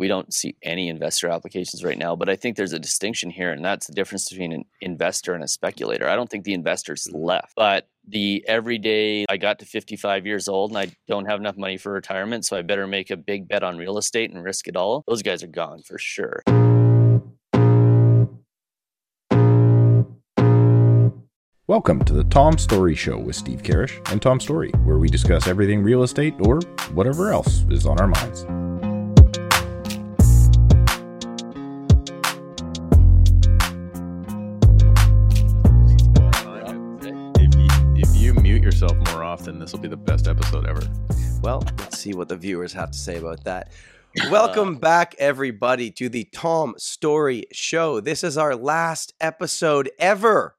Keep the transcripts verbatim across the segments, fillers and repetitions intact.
we don't see any investor applications right now, but I think there's a distinction here, and that's the difference between an investor and a speculator. I don't think the investors left, but the everyday, I got to fifty-five years old and I don't have enough money for retirement, so I better make a big bet on real estate and risk it all. Those guys are gone for sure. Welcome to The Tom Storey Show with Steve Karrasch and Tom Storey, where we discuss everything real estate or whatever else is on our minds. If you, if you mute yourself more often, this will be the best episode ever. Well, let's see what the viewers have to say about that. Welcome back, everybody, to The Tom Storey Show. This is our last episode ever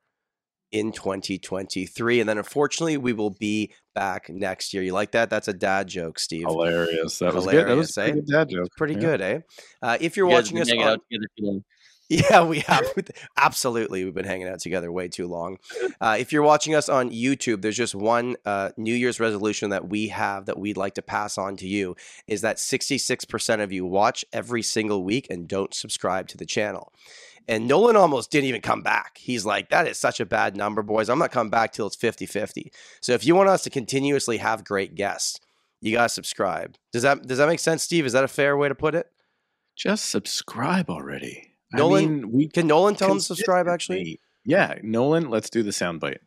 in twenty twenty-three, and then unfortunately we will be back next year. You like that? That's a dad joke, Steve. Hilarious. That was hilarious, good. That was a eh? good dad joke. Pretty yeah. good, eh? Uh, if you're you watching us on... Together. Yeah, we have. Absolutely. We've been hanging out together way too long. Uh, if you're watching us on YouTube, there's just one uh, New Year's resolution that we have that we'd like to pass on to you, is that sixty-six percent of you watch every single week and don't subscribe to the channel. And Nolan almost didn't even come back. He's like, that is such a bad number, boys. I'm not coming back till it's fifty-fifty. So if you want us to continuously have great guests, you got to subscribe. Does that does that make sense, Steve? Is that a fair way to put it? Just subscribe already. Nolan, I mean, we can Nolan tell him to subscribe, actually? Yeah, Nolan, let's do the soundbite.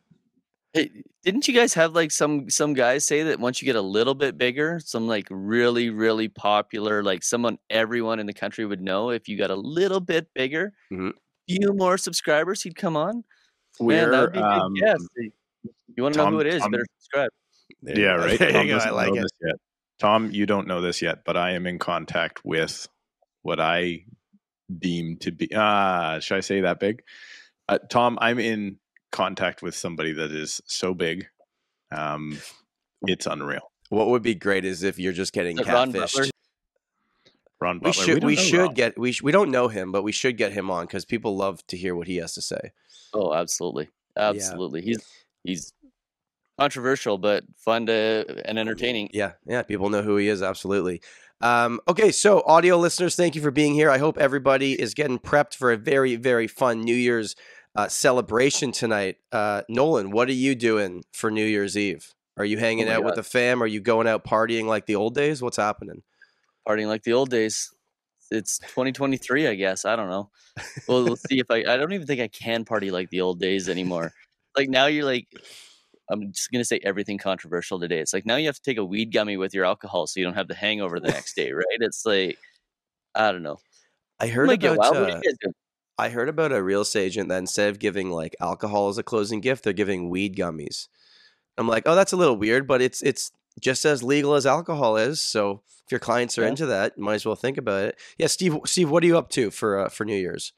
Hey, didn't you guys have like some some guys say that once you get a little bit bigger, some like really, really popular, like someone everyone in the country would know, if you got a little bit bigger, mm-hmm. few more subscribers, he'd come on? We're, Man, that'd be um, good guess. You want to Tom, know who it is, Tom, you better subscribe. There, yeah, right. There Tom you go, I like it. Tom, you don't know this yet, but I am in contact with what I deem to be, ah, should I say that big? Uh, Tom, I'm in contact with somebody that is so big, um it's unreal. What would be great is if you're just getting catfished. Ron, Ron Butler. We should we, we should Ron. get we sh- we don't know him, but we should get him on because people love to hear what he has to say. Oh, absolutely, absolutely. Yeah. He's he's controversial, but fun to and entertaining. Yeah, yeah. People know who he is. Absolutely. Um, okay, so audio listeners, thank you for being here. I hope everybody is getting prepped for a very very fun New Year's Uh, celebration tonight. Uh, Nolan, what are you doing for New Year's Eve? Are you hanging oh out God. with the fam? Are you going out partying like the old days? What's happening? Partying like the old days. It's twenty twenty-three, I guess. I don't know. Well, we'll see if I... I don't even think I can party like the old days anymore. Like now you're like... I'm just going to say everything controversial today. It's like now you have to take a weed gummy with your alcohol so you don't have the hangover the next day, right? It's like... I don't know. I heard like, about... Wow, uh... what are you guys doing? I heard about a real estate agent that instead of giving like alcohol as a closing gift, they're giving weed gummies. I'm like, oh, that's a little weird, but it's it's just as legal as alcohol is. So if your clients are yeah. into that, you might as well think about it. Yeah, Steve, Steve, what are you up to for uh, for New Year's?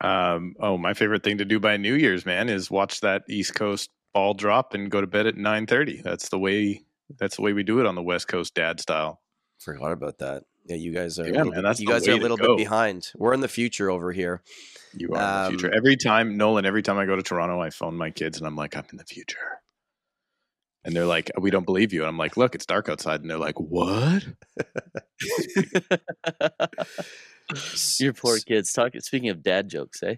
Um, oh, my favorite thing to do by New Year's, man, is watch that East Coast ball drop and go to bed at nine thirty. That's the way. That's the way we do it on the West Coast, dad style. Forgot about that. Yeah, you guys are yeah, man, that's you guys are a little bit behind. We're in the future over here. You are um, in the future. Every time, Nolan, every time I go to Toronto, I phone my kids and I'm like, I'm in the future. And they're like, we don't believe you. And I'm like, look, it's dark outside. And they're like, what? Your poor kids. Talk, speaking of dad jokes, eh?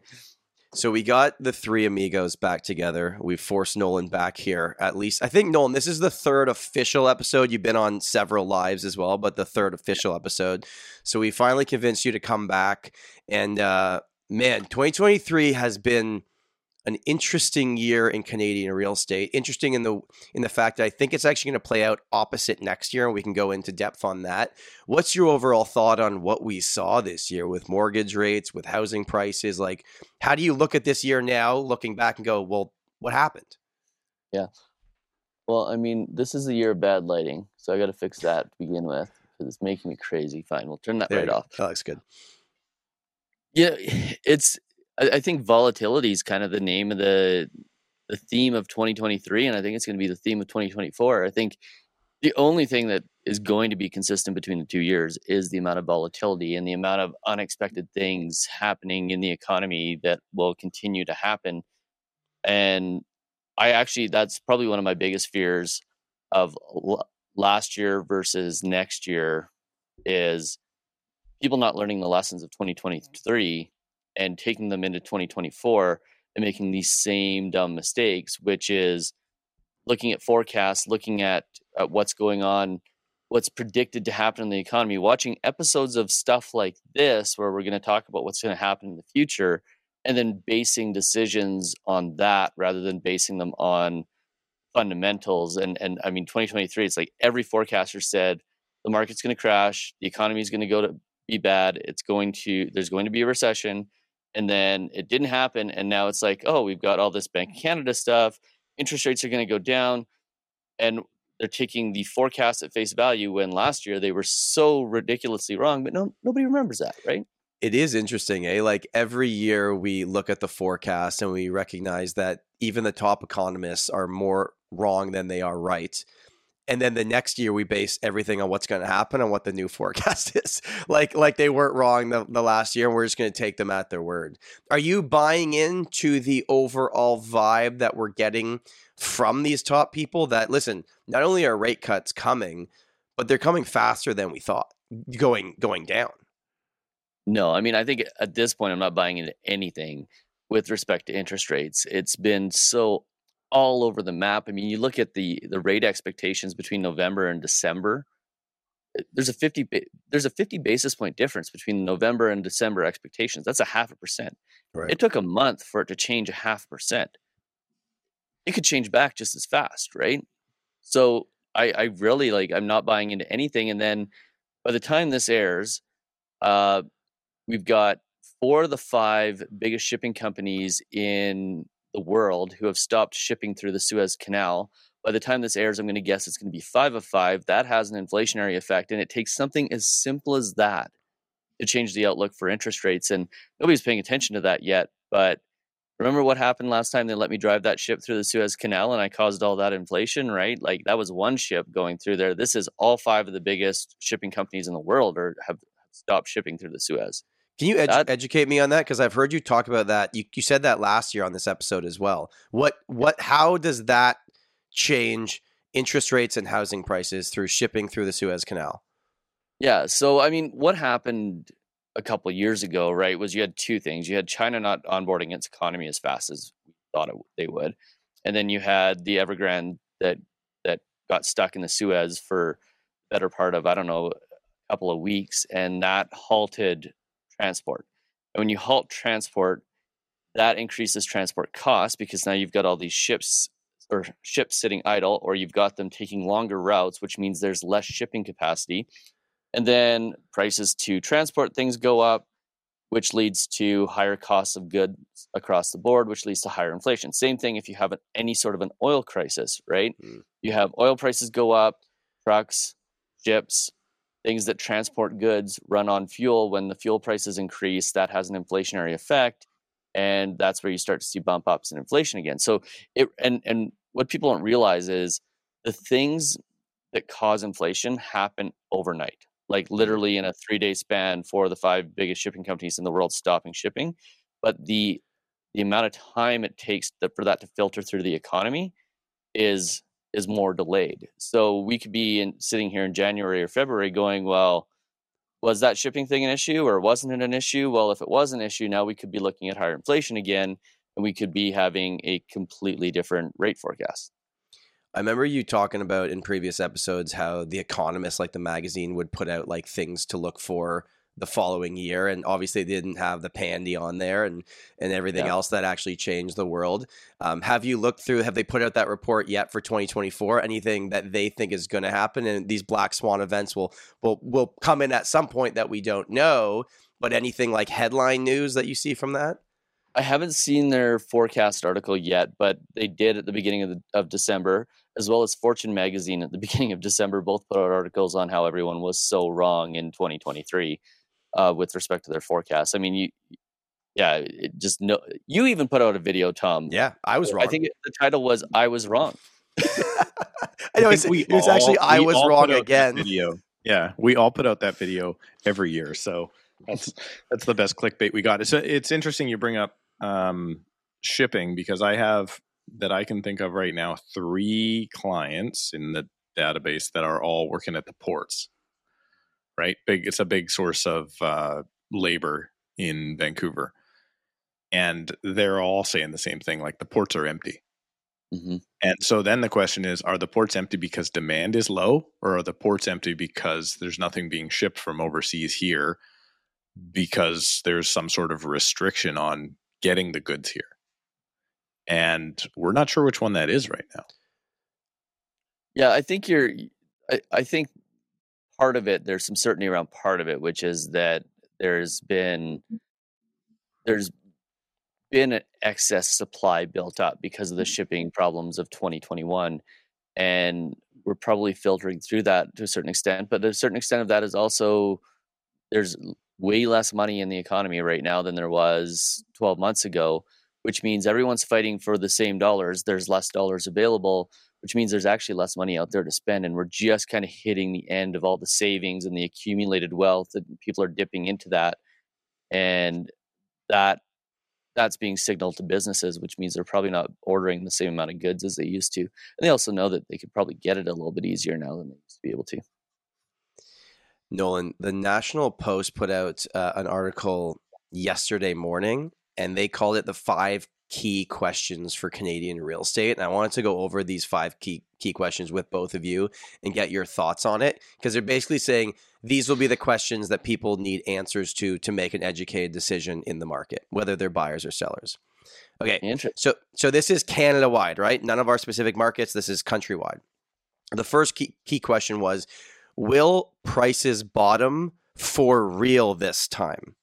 So we got the three amigos back together. We forced Nolan back here, at least. I think, Nolan, this is the third official episode. You've been on several lives as well, but the third official episode. So we finally convinced you to come back. And uh, man, twenty twenty-three has been an interesting year in Canadian real estate. Interesting in the in the fact that I think it's actually going to play out opposite next year, and we can go into depth on that. What's your overall thought on what we saw this year with mortgage rates, with housing prices? Like, how do you look at this year now, looking back and go, well, what happened? Yeah. Well, I mean, this is a year of bad lighting, so I got to fix that to begin with because it's making me crazy. Fine, we'll turn that there right off. Oh, that's good. Yeah, it's... I think volatility is kind of the name of the the theme of twenty twenty-three, and I think it's going to be the theme of twenty twenty-four. I think the only thing that is going to be consistent between the two years is the amount of volatility and the amount of unexpected things happening in the economy that will continue to happen. And I actually, that's probably one of my biggest fears of last year versus next year is people not learning the lessons of twenty twenty-three and taking them into twenty twenty-four and making these same dumb mistakes, which is looking at forecasts, looking at, at what's going on, what's predicted to happen in the economy, watching episodes of stuff like this, where we're going to talk about what's going to happen in the future, and then basing decisions on that rather than basing them on fundamentals. And, and I mean, twenty twenty-three, it's like every forecaster said, the market's going to crash, the economy is going to go to be bad, it's going to, there's going to be a recession. And then it didn't happen. And now it's like, oh, we've got all this Bank of Canada stuff, interest rates are going to go down. And they're taking the forecast at face value when last year they were so ridiculously wrong, but no, nobody remembers that, right? It is interesting, eh? Like every year we look at the forecast and we recognize that even the top economists are more wrong than they are right. And then the next year we base everything on what's going to happen and what the new forecast is. like, like they weren't wrong the, the last year, and we're just going to take them at their word. Are you buying into the overall vibe that we're getting from these top people that, listen, not only are rate cuts coming, but they're coming faster than we thought, going going down? No, I mean, I think at this point, I'm not buying into anything with respect to interest rates. It's been so all over the map. I mean, you look at the the rate expectations between November and December, there's a fifty there's a fifty basis point difference between November and December expectations. That's a half a percent. Right. It took a month for it to change a half percent. It could change back just as fast, right? So I, I really like, I'm not buying into anything. And then by the time this airs, uh, we've got four of the five biggest shipping companies in the world who have stopped shipping through the Suez Canal. By the time this airs, I'm going to guess it's going to be five of five. That has an inflationary effect. And it takes something as simple as that to change the outlook for interest rates. And nobody's paying attention to that yet, but remember what happened last time they let me drive that ship through the Suez Canal and I caused all that inflation, right? Like that was one ship going through there. This is all five of the biggest shipping companies in the world or have stopped shipping through the Suez. Can you edu- that, educate me on that? Because I've heard you talk about that. You, you said that last year on this episode as well. What what? How does that change interest rates and housing prices through shipping through the Suez Canal? Yeah. So, I mean, what happened a couple of years ago, right, was you had two things. You had China not onboarding its economy as fast as we thought it, they would. And then you had the Evergrande that that got stuck in the Suez for the better part of, I don't know, a couple of weeks. And that halted transport. And when you halt transport, that increases transport costs because now you've got all these ships or ships sitting idle, or you've got them taking longer routes, which means there's less shipping capacity. And then prices to transport things go up, which leads to higher costs of goods across the board, which leads to higher inflation. Same thing if you have any sort of an oil crisis, right? Mm. You have oil prices go up, trucks, ships, things that transport goods run on fuel. When the fuel prices increase, that has an inflationary effect. And that's where you start to see bump ups in inflation again. So, it, and and what people don't realize is the things that cause inflation happen overnight. Like literally in a three-day span, four of the five biggest shipping companies in the world stopping shipping. But the the amount of time it takes to, for that to filter through the economy is is more delayed. So we could be in, sitting here in January or February going, well, was that shipping thing an issue or wasn't it an issue? Well, if it was an issue, now we could be looking at higher inflation again, and we could be having a completely different rate forecast. I remember you talking about in previous episodes how The Economist, like the magazine, would put out like things to look for the following year. And obviously they didn't have the pandy on there and, and everything yeah. else that actually changed the world. Um, have you looked through, have they put out that report yet for twenty twenty-four? Anything that they think is going to happen? And these black swan events will, will, will come in at some point that we don't know, but anything like headline news that you see from that? I haven't seen their forecast article yet, but they did at the beginning of, the, of December, as well as Fortune magazine at the beginning of December, both put out articles on how everyone was so wrong in twenty twenty-three uh, with respect to their forecasts. I mean, you, yeah, it just no. You even put out a video, Tom. Yeah, I was wrong. I think the title was "I was wrong." I know it's, we it's all, actually "I was wrong again." Video. Yeah, we all put out that video every year, so that's that's the best clickbait we got. It's it's interesting you bring up um, shipping because I have, that I can think of right now, three clients in the database that are all working at the ports, right? Big, it's a big source of uh, labor in Vancouver. And they're all saying the same thing, like the ports are empty. Mm-hmm. And so then the question is, are the ports empty because demand is low, or are the ports empty because there's nothing being shipped from overseas here because there's some sort of restriction on getting the goods here? And we're not sure which one that is right now. Yeah, I think you're, I, I think part of it, there's some certainty around part of it, which is that there's been, there's been an excess supply built up because of the shipping problems of twenty twenty-one. And we're probably filtering through that to a certain extent, but to a certain extent of that is also, there's way less money in the economy right now than there was twelve months ago, which means everyone's fighting for the same dollars. There's less dollars available, which means there's actually less money out there to spend. And we're just kind of hitting the end of all the savings and the accumulated wealth, and people are dipping into that. And that, that's being signaled to businesses, which means they're probably not ordering the same amount of goods as they used to. And they also know that they could probably get it a little bit easier now than they used to be able to. Nolan, the National Post put out uh, an article yesterday morning, and they called it the five key questions for Canadian real estate. And I wanted to go over these five key key questions with both of you and get your thoughts on it, because they're basically saying these will be the questions that people need answers to to make an educated decision in the market, whether they're buyers or sellers. Okay, so so this is Canada-wide, right? None of our specific markets. This is countrywide. The first key, key question was, will prices bottom for real this time?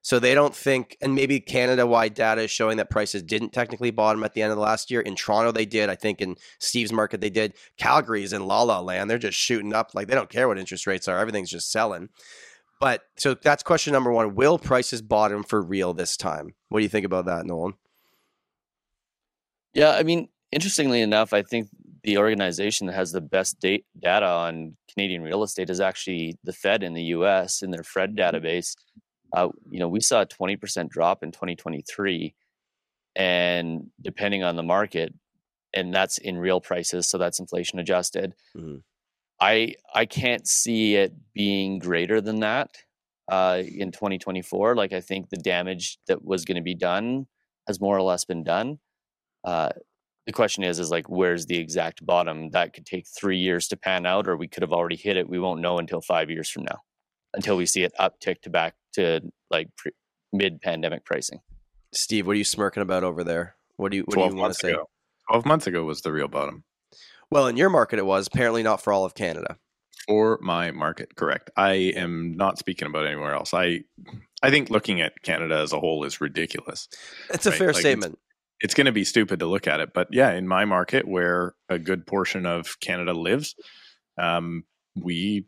So they don't think, and maybe Canada-wide data is showing that prices didn't technically bottom at the end of the last year. In Toronto, they did. I think in Steve's market, they did. Calgary's in La La Land. They're just shooting up. Like, they don't care what interest rates are. Everything's just selling. But so that's question number one. Will prices bottom for real this time? What do you think about that, Nolan? Yeah, I mean, interestingly enough, I think the organization that has the best data on Canadian real estate is actually the Fed in the U S in their Fred database. Uh, you know, we saw a twenty percent drop in twenty twenty-three, and depending on the market, and that's in real prices, so that's inflation adjusted. Mm-hmm. I I can't see it being greater than that uh, in twenty twenty-four. Like, I think the damage that was going to be done has more or less been done. Uh, the question is, is like, where's the exact bottom? That could take three years to pan out, or we could have already hit it. We won't know until five years from now, until we see it uptick to back to like pre- mid-pandemic pricing. Steve, what are you smirking about over there? What do you, what do you want to say? Ago. twelve months ago was the real bottom. Well, in your market it was, apparently not for all of Canada. For my market, correct. I am not speaking about anywhere else. I I think looking at Canada as a whole is ridiculous. It's a right? fair like statement. It's, it's going to be stupid to look at it. But yeah, in my market where a good portion of Canada lives, um, we...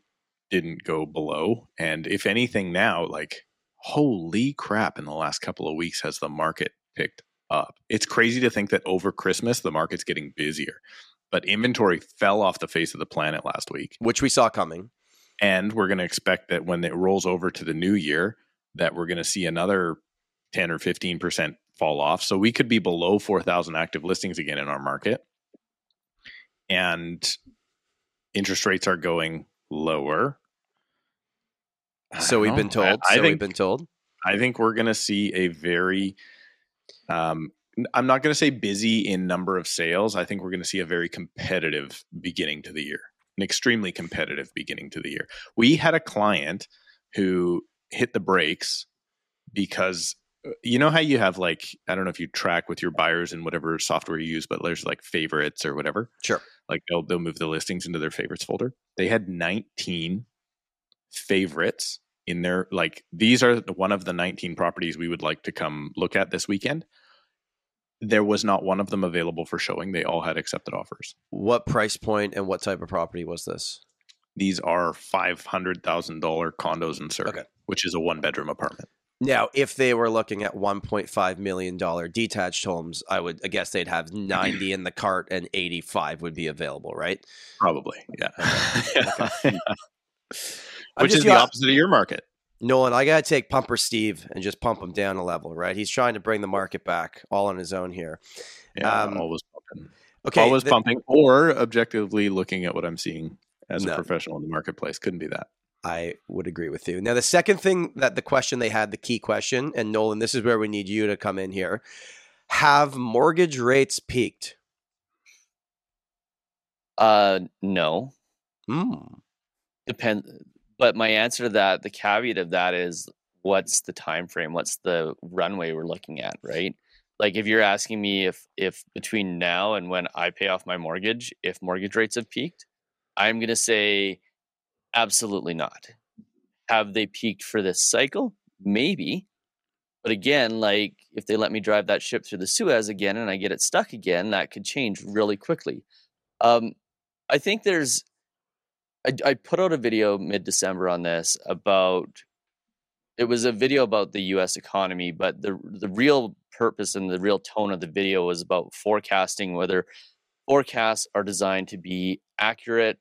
didn't go below. And if anything now, like, holy crap, in the last couple of weeks has the market picked up. It's crazy to think that over Christmas, the market's getting busier, but inventory fell off the face of the planet last week, which we saw coming. And we're going to expect that when it rolls over to the new year, that we're going to see another ten or fifteen percent fall off. So we could be below four thousand active listings again in our market. And interest rates are going lower. So we've been told. I, I so think, we've been told. I think we're going to see a very, um, I'm not going to say busy in number of sales. I think we're going to see a very competitive beginning to the year, an extremely competitive beginning to the year. We had a client who hit the brakes because, you know how you have like, I don't know if you track with your buyers in whatever software you use, but there's like favorites or whatever. Sure. Like they'll, they'll move the listings into their favorites folder. They had nineteen favorites in their, like, these are one of the nineteen properties we would like to come look at this weekend. There was not one of them available for showing. They all had accepted offers. What price point and what type of property was this? These are five hundred thousand dollars condos in Surrey, okay, which is a one bedroom apartment. Now, if they were looking at one point five million dollars detached homes, I would I guess they'd have ninety in the cart and eighty-five would be available, right? Probably, yeah. Okay. yeah. Which is the got, opposite of your market. Nolan, I got to take Pumper Steve and just pump him down a level, right? He's trying to bring the market back all on his own here. Yeah, um, always pumping. Okay, always the, pumping or objectively looking at what I'm seeing as no. a professional in the marketplace. Couldn't be that. I would agree with you. Now, the second thing that the question they had, the key question, and Nolan, this is where we need you to come in here. Have mortgage rates peaked? Uh, no. Hmm. Depend. But my answer to that, the caveat of that is, what's the time frame? What's the runway we're looking at, right? Like, if you're asking me if if between now and when I pay off my mortgage, if mortgage rates have peaked, I'm going to say absolutely not. Have they peaked for this cycle? Maybe. But again, like, if they let me drive that ship through the Suez again and I get it stuck again, that could change really quickly. Um, I think there's, I, I put out a video mid-December on this about, it was a video about the U S economy, but the the real purpose and the real tone of the video was about forecasting, whether forecasts are designed to be accurate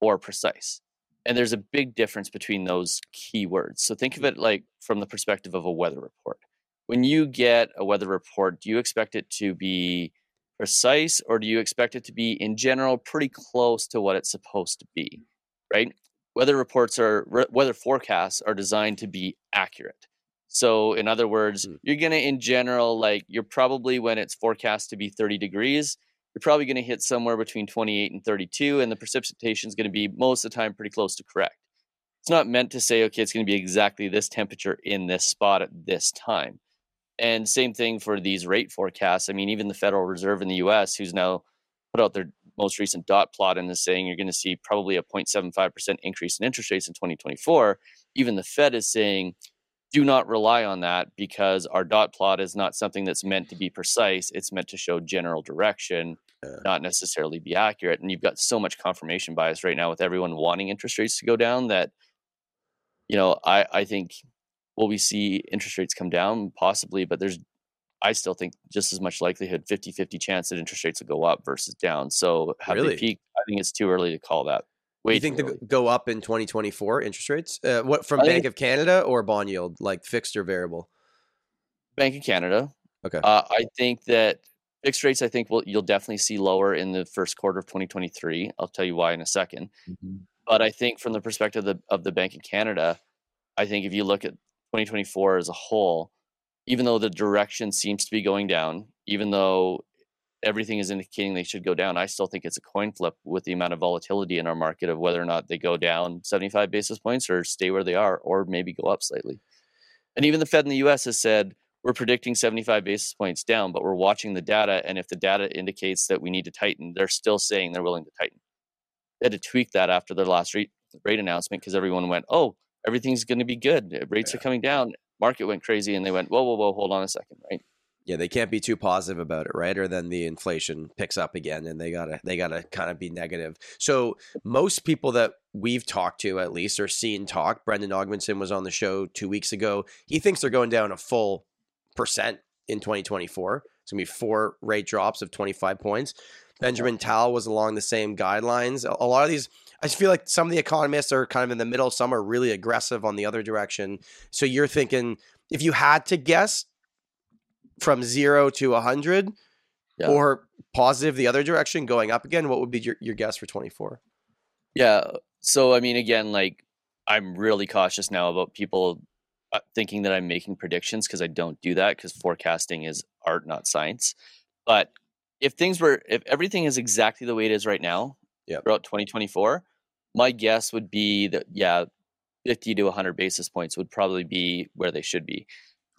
or precise. And there's a big difference between those key words. So think of it like from the perspective of a weather report. When you get a weather report, do you expect it to be precise, or do you expect it to be, in general, pretty close to what it's supposed to be, right? Weather reports are, weather forecasts are designed to be accurate. So in other words, mm-hmm. you're going to, in general, like, you're probably, when it's forecast to be thirty degrees, you're probably going to hit somewhere between twenty-eight and thirty-two, and the precipitation is going to be most of the time pretty close to correct. It's not meant to say, okay, it's going to be exactly this temperature in this spot at this time. And same thing for these rate forecasts. I mean, even the Federal Reserve in the U S, who's now put out their most recent dot plot and is saying you're going to see probably a zero point seven five percent increase in interest rates in twenty twenty-four, even the Fed is saying, do not rely on that, because our dot plot is not something that's meant to be precise. It's meant to show general direction, yeah. not necessarily be accurate. And you've got so much confirmation bias right now with everyone wanting interest rates to go down that, you know, I, I think, will we see interest rates come down? Possibly, but there's, I still think, just as much likelihood, fifty-fifty chance that interest rates will go up versus down. So have really? they peaked? I think it's too early to call that. Way you think they go up in twenty twenty-four, interest rates? Uh, what from I Bank of Canada or bond yield, like fixed or variable? Bank of Canada. Okay. Uh, I think that fixed rates, I think will you'll definitely see lower in the first quarter of twenty twenty-three. I'll tell you why in a second. Mm-hmm. But I think from the perspective of the, of the Bank of Canada, I think if you look at twenty twenty-four as a whole, even though the direction seems to be going down, even though everything is indicating they should go down, I still think it's a coin flip with the amount of volatility in our market of whether or not they go down seventy-five basis points or stay where they are, or maybe go up slightly. And even the Fed in the U S has said, we're predicting seventy-five basis points down, but we're watching the data. And if the data indicates that we need to tighten, they're still saying they're willing to tighten. They had to tweak that after their last rate, rate announcement, because everyone went, oh, everything's going to be good. Rates yeah. are coming down. Market went crazy. And they went, whoa, whoa, whoa, hold on a second, right? Yeah, they can't be too positive about it, right? Or then the inflation picks up again, and they gotta they gotta kind of be negative. So most people that we've talked to, at least, or seen talk, Brendon Ogmundson was on the show two weeks ago. He thinks they're going down a full percent in twenty twenty-four. It's gonna be four rate drops of twenty-five points. Benjamin Tal was along the same guidelines. A lot of these, I just feel like some of the economists are kind of in the middle. Some are really aggressive on the other direction. So you're thinking, if you had to guess, from zero to a hundred, yeah. or positive the other direction, going up again, what would be your, your guess for twenty-four? Yeah. So, I mean, again, like, I'm really cautious now about people thinking that I'm making predictions, because I don't do that, because forecasting is art, not science. But if things were, if everything is exactly the way it is right now, yep. throughout twenty twenty-four, my guess would be that, yeah, fifty to one hundred basis points would probably be where they should be.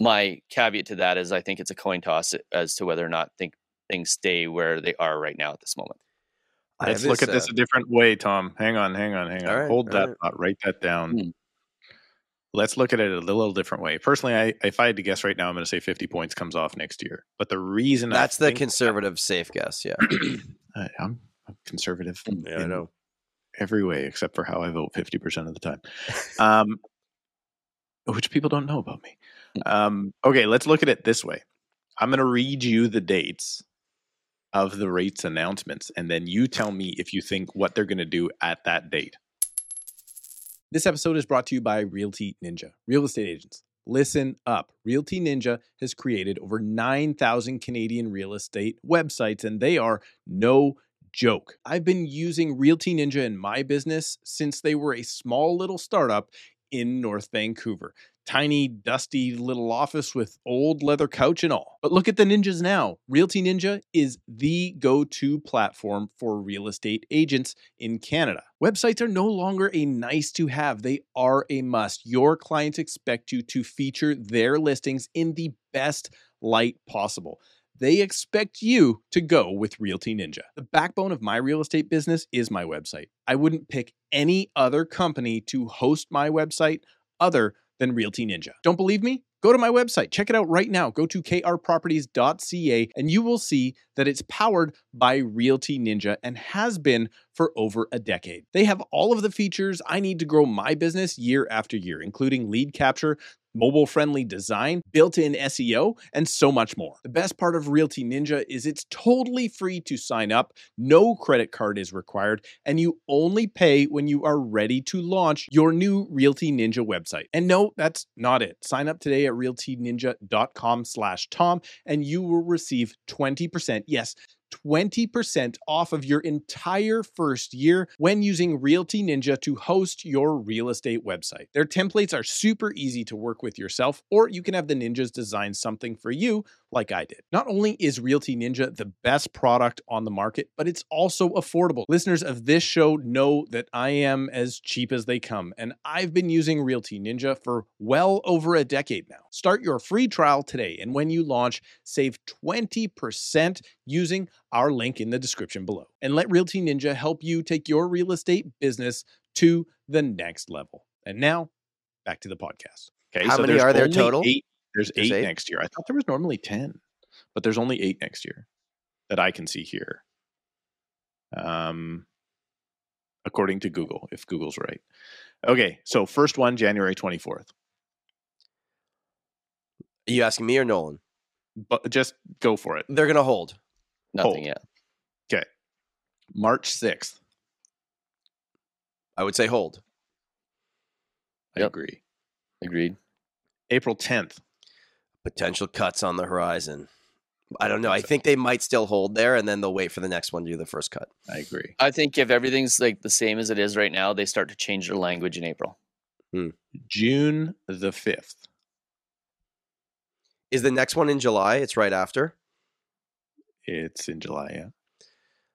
My caveat to that is I think it's a coin toss as to whether or not think things stay where they are right now at this moment. Let's look at this a different way, Tom. Hang on, hang on, hang on. Hold that thought. Write that down. Hmm. Let's look at it a little different way. Personally, I, if I had to guess right now, I'm going to say fifty points comes off next year. But the reason that's the conservative safe guess, yeah. I, I'm, I'm conservative. Yeah, I know. Every way except for how I vote fifty percent of the time, um, which people don't know about me. Um, okay, let's look at it this way. I'm going to read you the dates of the rates announcements, and then you tell me if you think what they're going to do at that date. This episode is brought to you by Realty Ninja. Real estate agents, listen up. Realty Ninja has created over nine thousand Canadian real estate websites, and they are no joke. I've been using Realty Ninja in my business since they were a small little startup in North Vancouver. Tiny, dusty little office with old leather couch and all. But look at the ninjas now. Realty Ninja is the go-to platform for real estate agents in Canada. Websites are no longer a nice to have. They are a must. Your clients expect you to feature their listings in the best light possible. They expect you to go with Realty Ninja. The backbone of my real estate business is my website. I wouldn't pick any other company to host my website other than Realty Ninja. Don't believe me? Go to my website. Check it out right now. Go to k r properties dot c a and you will see that it's powered by Realty Ninja and has been for over a decade. They have all of the features I need to grow my business year after year, including lead capture, mobile-friendly design, built-in S E O, and so much more. The best part of Realty Ninja is it's totally free to sign up, no credit card is required, and you only pay when you are ready to launch your new Realty Ninja website. And no, that's not it. Sign up today at realty ninja dot com slash tom and you will receive twenty percent, yes, twenty percent off of your entire first year when using Realty Ninja to host your real estate website. Their templates are super easy to work with yourself, or you can have the ninjas design something for you like I did. Not only is Realty Ninja the best product on the market, but it's also affordable. Listeners of this show know that I am as cheap as they come, and I've been using Realty Ninja for well over a decade now. Start your free trial today, and when you launch, save twenty percent using our link in the description below. And let Realty Ninja help you take your real estate business to the next level. And now, back to the podcast. Okay, how so many are there total? Eight. There's, there's eight, eight next year. I thought there was normally ten, but there's only eight next year that I can see here. Um, according to Google, if Google's right. Okay, so first one, January twenty-fourth. Are you asking me or Nolan? But just go for it. They're going to hold. Nothing yet. Okay. March sixth. I would say hold. I yep. agree. Agreed. April tenth. Potential cuts on the horizon. I don't know. I think they might still hold there and then they'll wait for the next one to do the first cut. I agree. I think if everything's like the same as it is right now, they start to change their language in April. Hmm. June the fifth. Is the next one in July? It's right after. It's in July, yeah.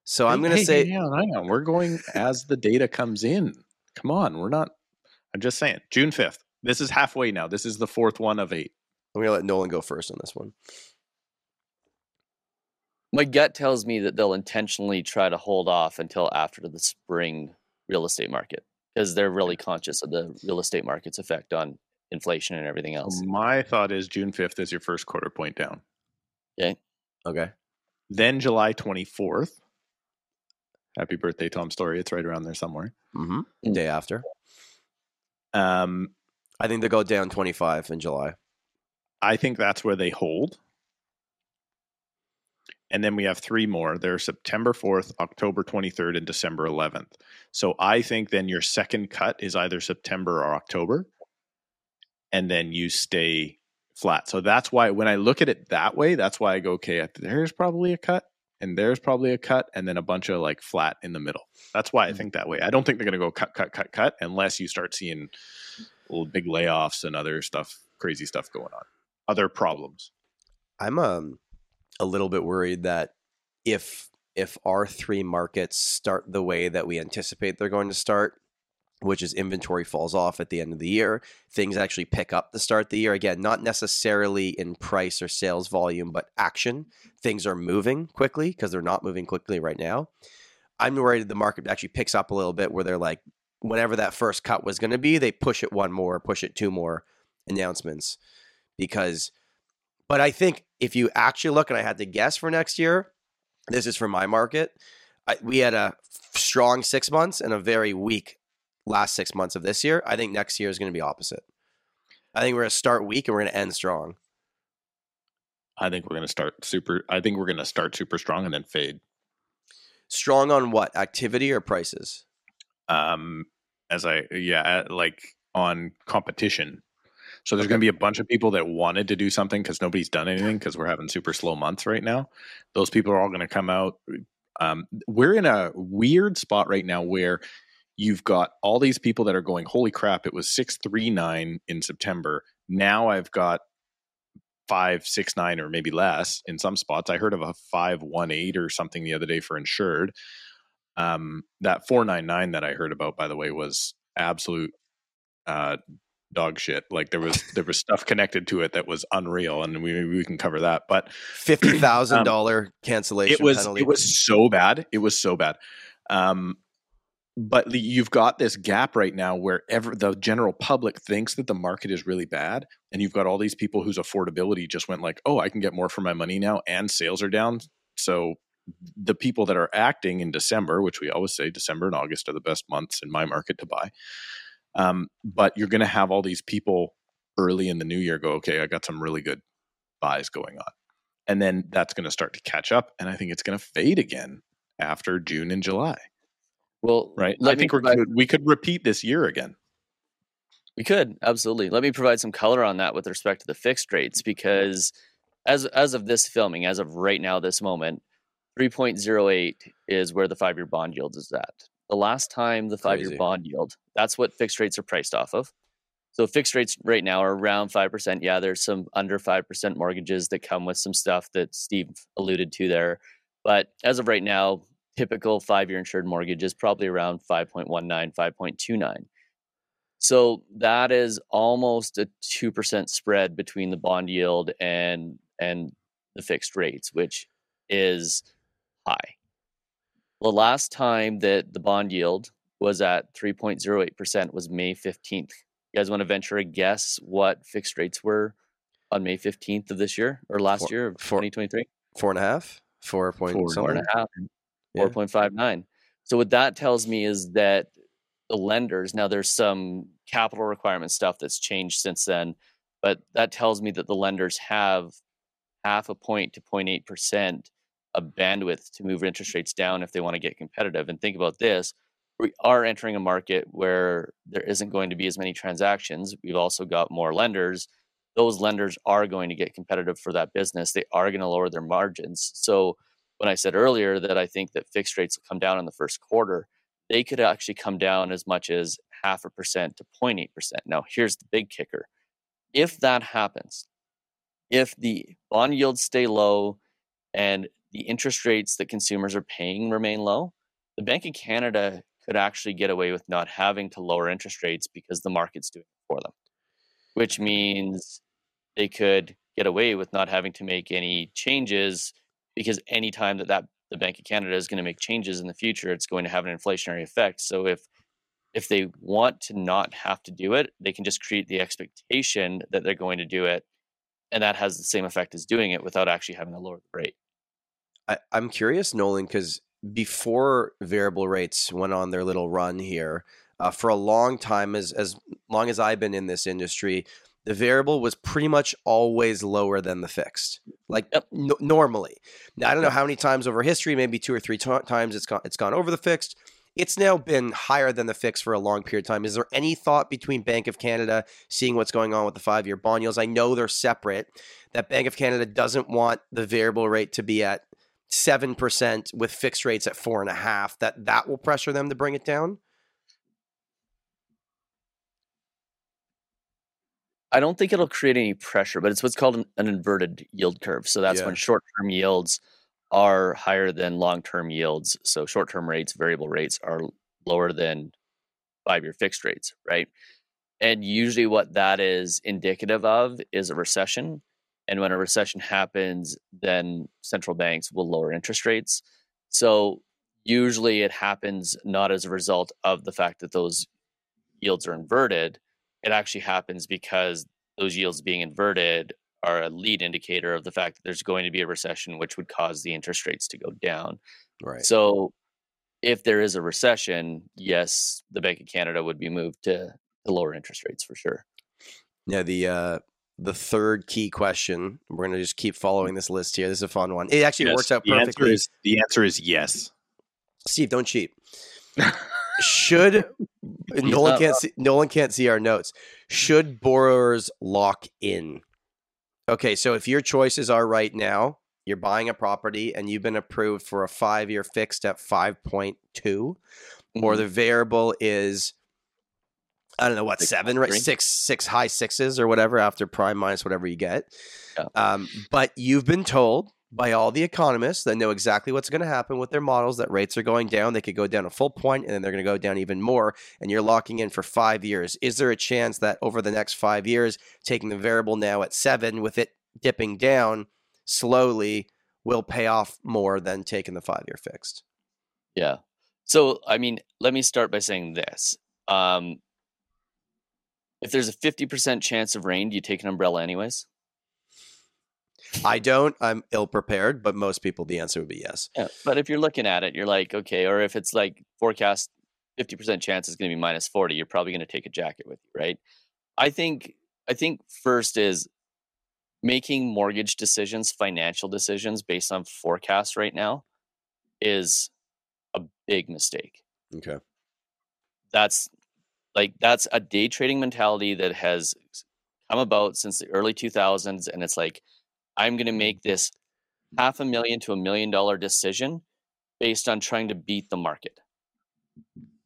So hey, I'm going to hey, say... Yeah, I know. We're going as the data comes in. Come on. We're not... I'm just saying. June fifth. This is halfway now. This is the fourth one of eight. I'm going to let Nolan go first on this one. My gut tells me that they'll intentionally try to hold off until after the spring real estate market because they're really conscious of the real estate market's effect on inflation and everything else. My thought is June fifth is your first quarter point down. Okay. Okay. Then July twenty-fourth. Happy birthday, Tom Storey. It's right around there somewhere. Mm-hmm. Day after. Um, I think they go down twenty-five in July. I think that's where they hold. And then we have three more. They're September fourth, October twenty-third, and December eleventh. So I think then your second cut is either September or October. And then you stay... flat. So that's why when I look at it that way, that's why I go, okay, there's probably a cut and there's probably a cut and then a bunch of like flat in the middle. That's why I think that way. I don't think they're going to go cut, cut, cut, cut unless you start seeing little big layoffs and other stuff, crazy stuff going on, other problems. I'm um, a little bit worried that if, if our three markets start the way that we anticipate they're going to start, which is inventory falls off at the end of the year. Things actually pick up to start the year. Again, not necessarily in price or sales volume, but action. Things are moving quickly because they're not moving quickly right now. I'm worried the market actually picks up a little bit where they're like, whatever that first cut was going to be, they push it one more, push it two more announcements. Because, but I think if you actually look, and I had to guess for next year, this is for my market. I, we had a strong six months and a very weak last six months of this year. I think next year is going to be opposite. I think we're going to start weak and we're going to end strong. I think we're going to start super. I think we're going to start super strong and then fade. Strong on what? Activity or prices? Um, as I, yeah, like on competition. So there's okay. going to be a bunch of people that wanted to do something because nobody's done anything because we're having super slow months right now. Those people are all going to come out. Um, we're in a weird spot right now where you've got all these people that are going, holy crap, it was six three nine in September. Now I've got five six nine or maybe less in some spots. I heard of a five one eight or something the other day for insured. Um, that four ninety-nine that I heard about, by the way, was absolute uh, dog shit. Like there was there was stuff connected to it that was unreal, and we we can cover that. But fifty thousand um, dollar cancellation. It was penalty. It was so bad. It was so bad. Um, but you've got this gap right now where ever the general public thinks that the market is really bad, and you've got all these people whose affordability just went like, oh, I can get more for my money now, and sales are down, so. The people that are acting in December, which we always say December and August are the best months in my market to buy. Um, but you're going to have all these people early in the new year go, okay, I got some really good buys going on. And then that's going to start to catch up. And I think it's going to fade again after June and July. Well, right. I think we're provide- we could repeat this year again. We could. Absolutely. Let me provide some color on that with respect to the fixed rates, because as, as of this filming, as of right now, this moment, three point oh eight is where the five-year bond yield is at. The last time the five-year Crazy. Bond yield, that's what fixed rates are priced off of. So fixed rates right now are around five percent. Yeah, there's some under five percent mortgages that come with some stuff that Steve alluded to there. But as of right now, typical five-year insured mortgage is probably around five point one nine, five point two nine. So that is almost a two percent spread between the bond yield and and the fixed rates, which is... high. The last time that the bond yield was at three point oh eight percent was May fifteenth. You guys want to venture a guess what fixed rates were on May fifteenth of this year or last four, year of twenty twenty-three? Four and a half, four point four, four and a half, yeah. four point five nine. So what that tells me is that the lenders, now there's some capital requirement stuff that's changed since then, but that tells me that the lenders have half a point to zero point eight percent a bandwidth to move interest rates down if they want to get competitive. And think about this, we are entering a market where there isn't going to be as many transactions. We've also got more lenders. Those lenders are going to get competitive for that business. They are going to lower their margins. So when I said earlier that I think that fixed rates will come down in the first quarter, they could actually come down as much as half a percent to zero point eight percent. Now, here's the big kicker. If that happens, if the bond yields stay low and the interest rates that consumers are paying remain low, the Bank of Canada could actually get away with not having to lower interest rates because the market's doing it for them, which means they could get away with not having to make any changes, because any time that, that the Bank of Canada is going to make changes in the future, it's going to have an inflationary effect. So if if they want to not have to do it, they can just create the expectation that they're going to do it, and that has the same effect as doing it without actually having to lower the rate. I, I'm curious, Nolan, because before variable rates went on their little run here, uh, for a long time, as as long as I've been in this industry, the variable was pretty much always lower than the fixed, like yep. n- normally. Now, I don't know how many times over history, maybe two or three t- times it's gone, it's gone over the fixed. It's now been higher than the fixed for a long period of time. Is there any thought between Bank of Canada, seeing what's going on with the five-year bond yields? I know they're separate, that Bank of Canada doesn't want the variable rate to be at seven percent with fixed rates at four and a half, that that will pressure them to bring it down? I don't think it'll create any pressure, but it's what's called an, an inverted yield curve. So that's yeah. when short-term yields are higher than long-term yields. So short-term rates, variable rates are lower than five-year fixed rates, right? And usually what that is indicative of is a recession. And when a recession happens, then central banks will lower interest rates. So usually it happens not as a result of the fact that those yields are inverted. It actually happens because those yields being inverted are a lead indicator of the fact that there's going to be a recession, which would cause the interest rates to go down. Right. So if there is a recession, yes, the Bank of Canada would be moved to, to lower interest rates for sure. Now, the... Uh... The third key question, we're going to just keep following this list here. This is a fun one. It actually yes. works out the perfectly. Answer is, the answer is yes. Steve, don't cheat. Should Nolan can't see, Nolan can't see our notes. Should borrowers lock in? Okay, so if your choices are right now, you're buying a property and you've been approved for a five-year fixed at five point two, mm-hmm. or the variable is, I don't know what, six, seven, right? Six, six high sixes or whatever after prime minus whatever you get. Yeah. Um, but you've been told by all the economists that know exactly what's going to happen with their models, that rates are going down. They could go down a full point and then they're going to go down even more. And you're locking in for five years. Is there a chance that over the next five years, taking the variable now at seven with it dipping down slowly will pay off more than taking the five-year fixed? Yeah. So, I mean, let me start by saying this. Um, If there's a fifty percent chance of rain, do you take an umbrella anyways? I don't. I'm ill-prepared, but most people, the answer would be yes. Yeah, but if you're looking at it, you're like, okay, or if it's like forecast fifty percent chance is going to be minus forty, you're probably going to take a jacket with you, right? I think, I think first is making mortgage decisions, financial decisions based on forecasts right now is a big mistake. Okay. That's... Like that's a day trading mentality that has come about since the early two thousands. And it's like, I'm going to make this half a million to a million dollar decision based on trying to beat the market.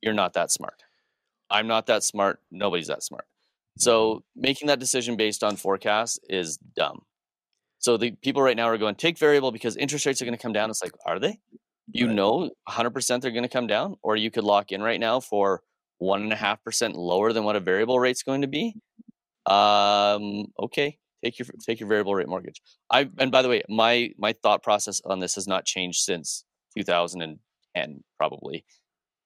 You're not that smart. I'm not that smart. Nobody's that smart. So making that decision based on forecasts is dumb. So the people right now are going, take variable because interest rates are going to come down. It's like, are they? You know, one hundred percent they're going to come down, or you could lock in right now for one and a half percent lower than what a variable rate's going to be. Um, okay, take your take your variable rate mortgage. I and by the way, my my thought process on this has not changed since two thousand ten, probably.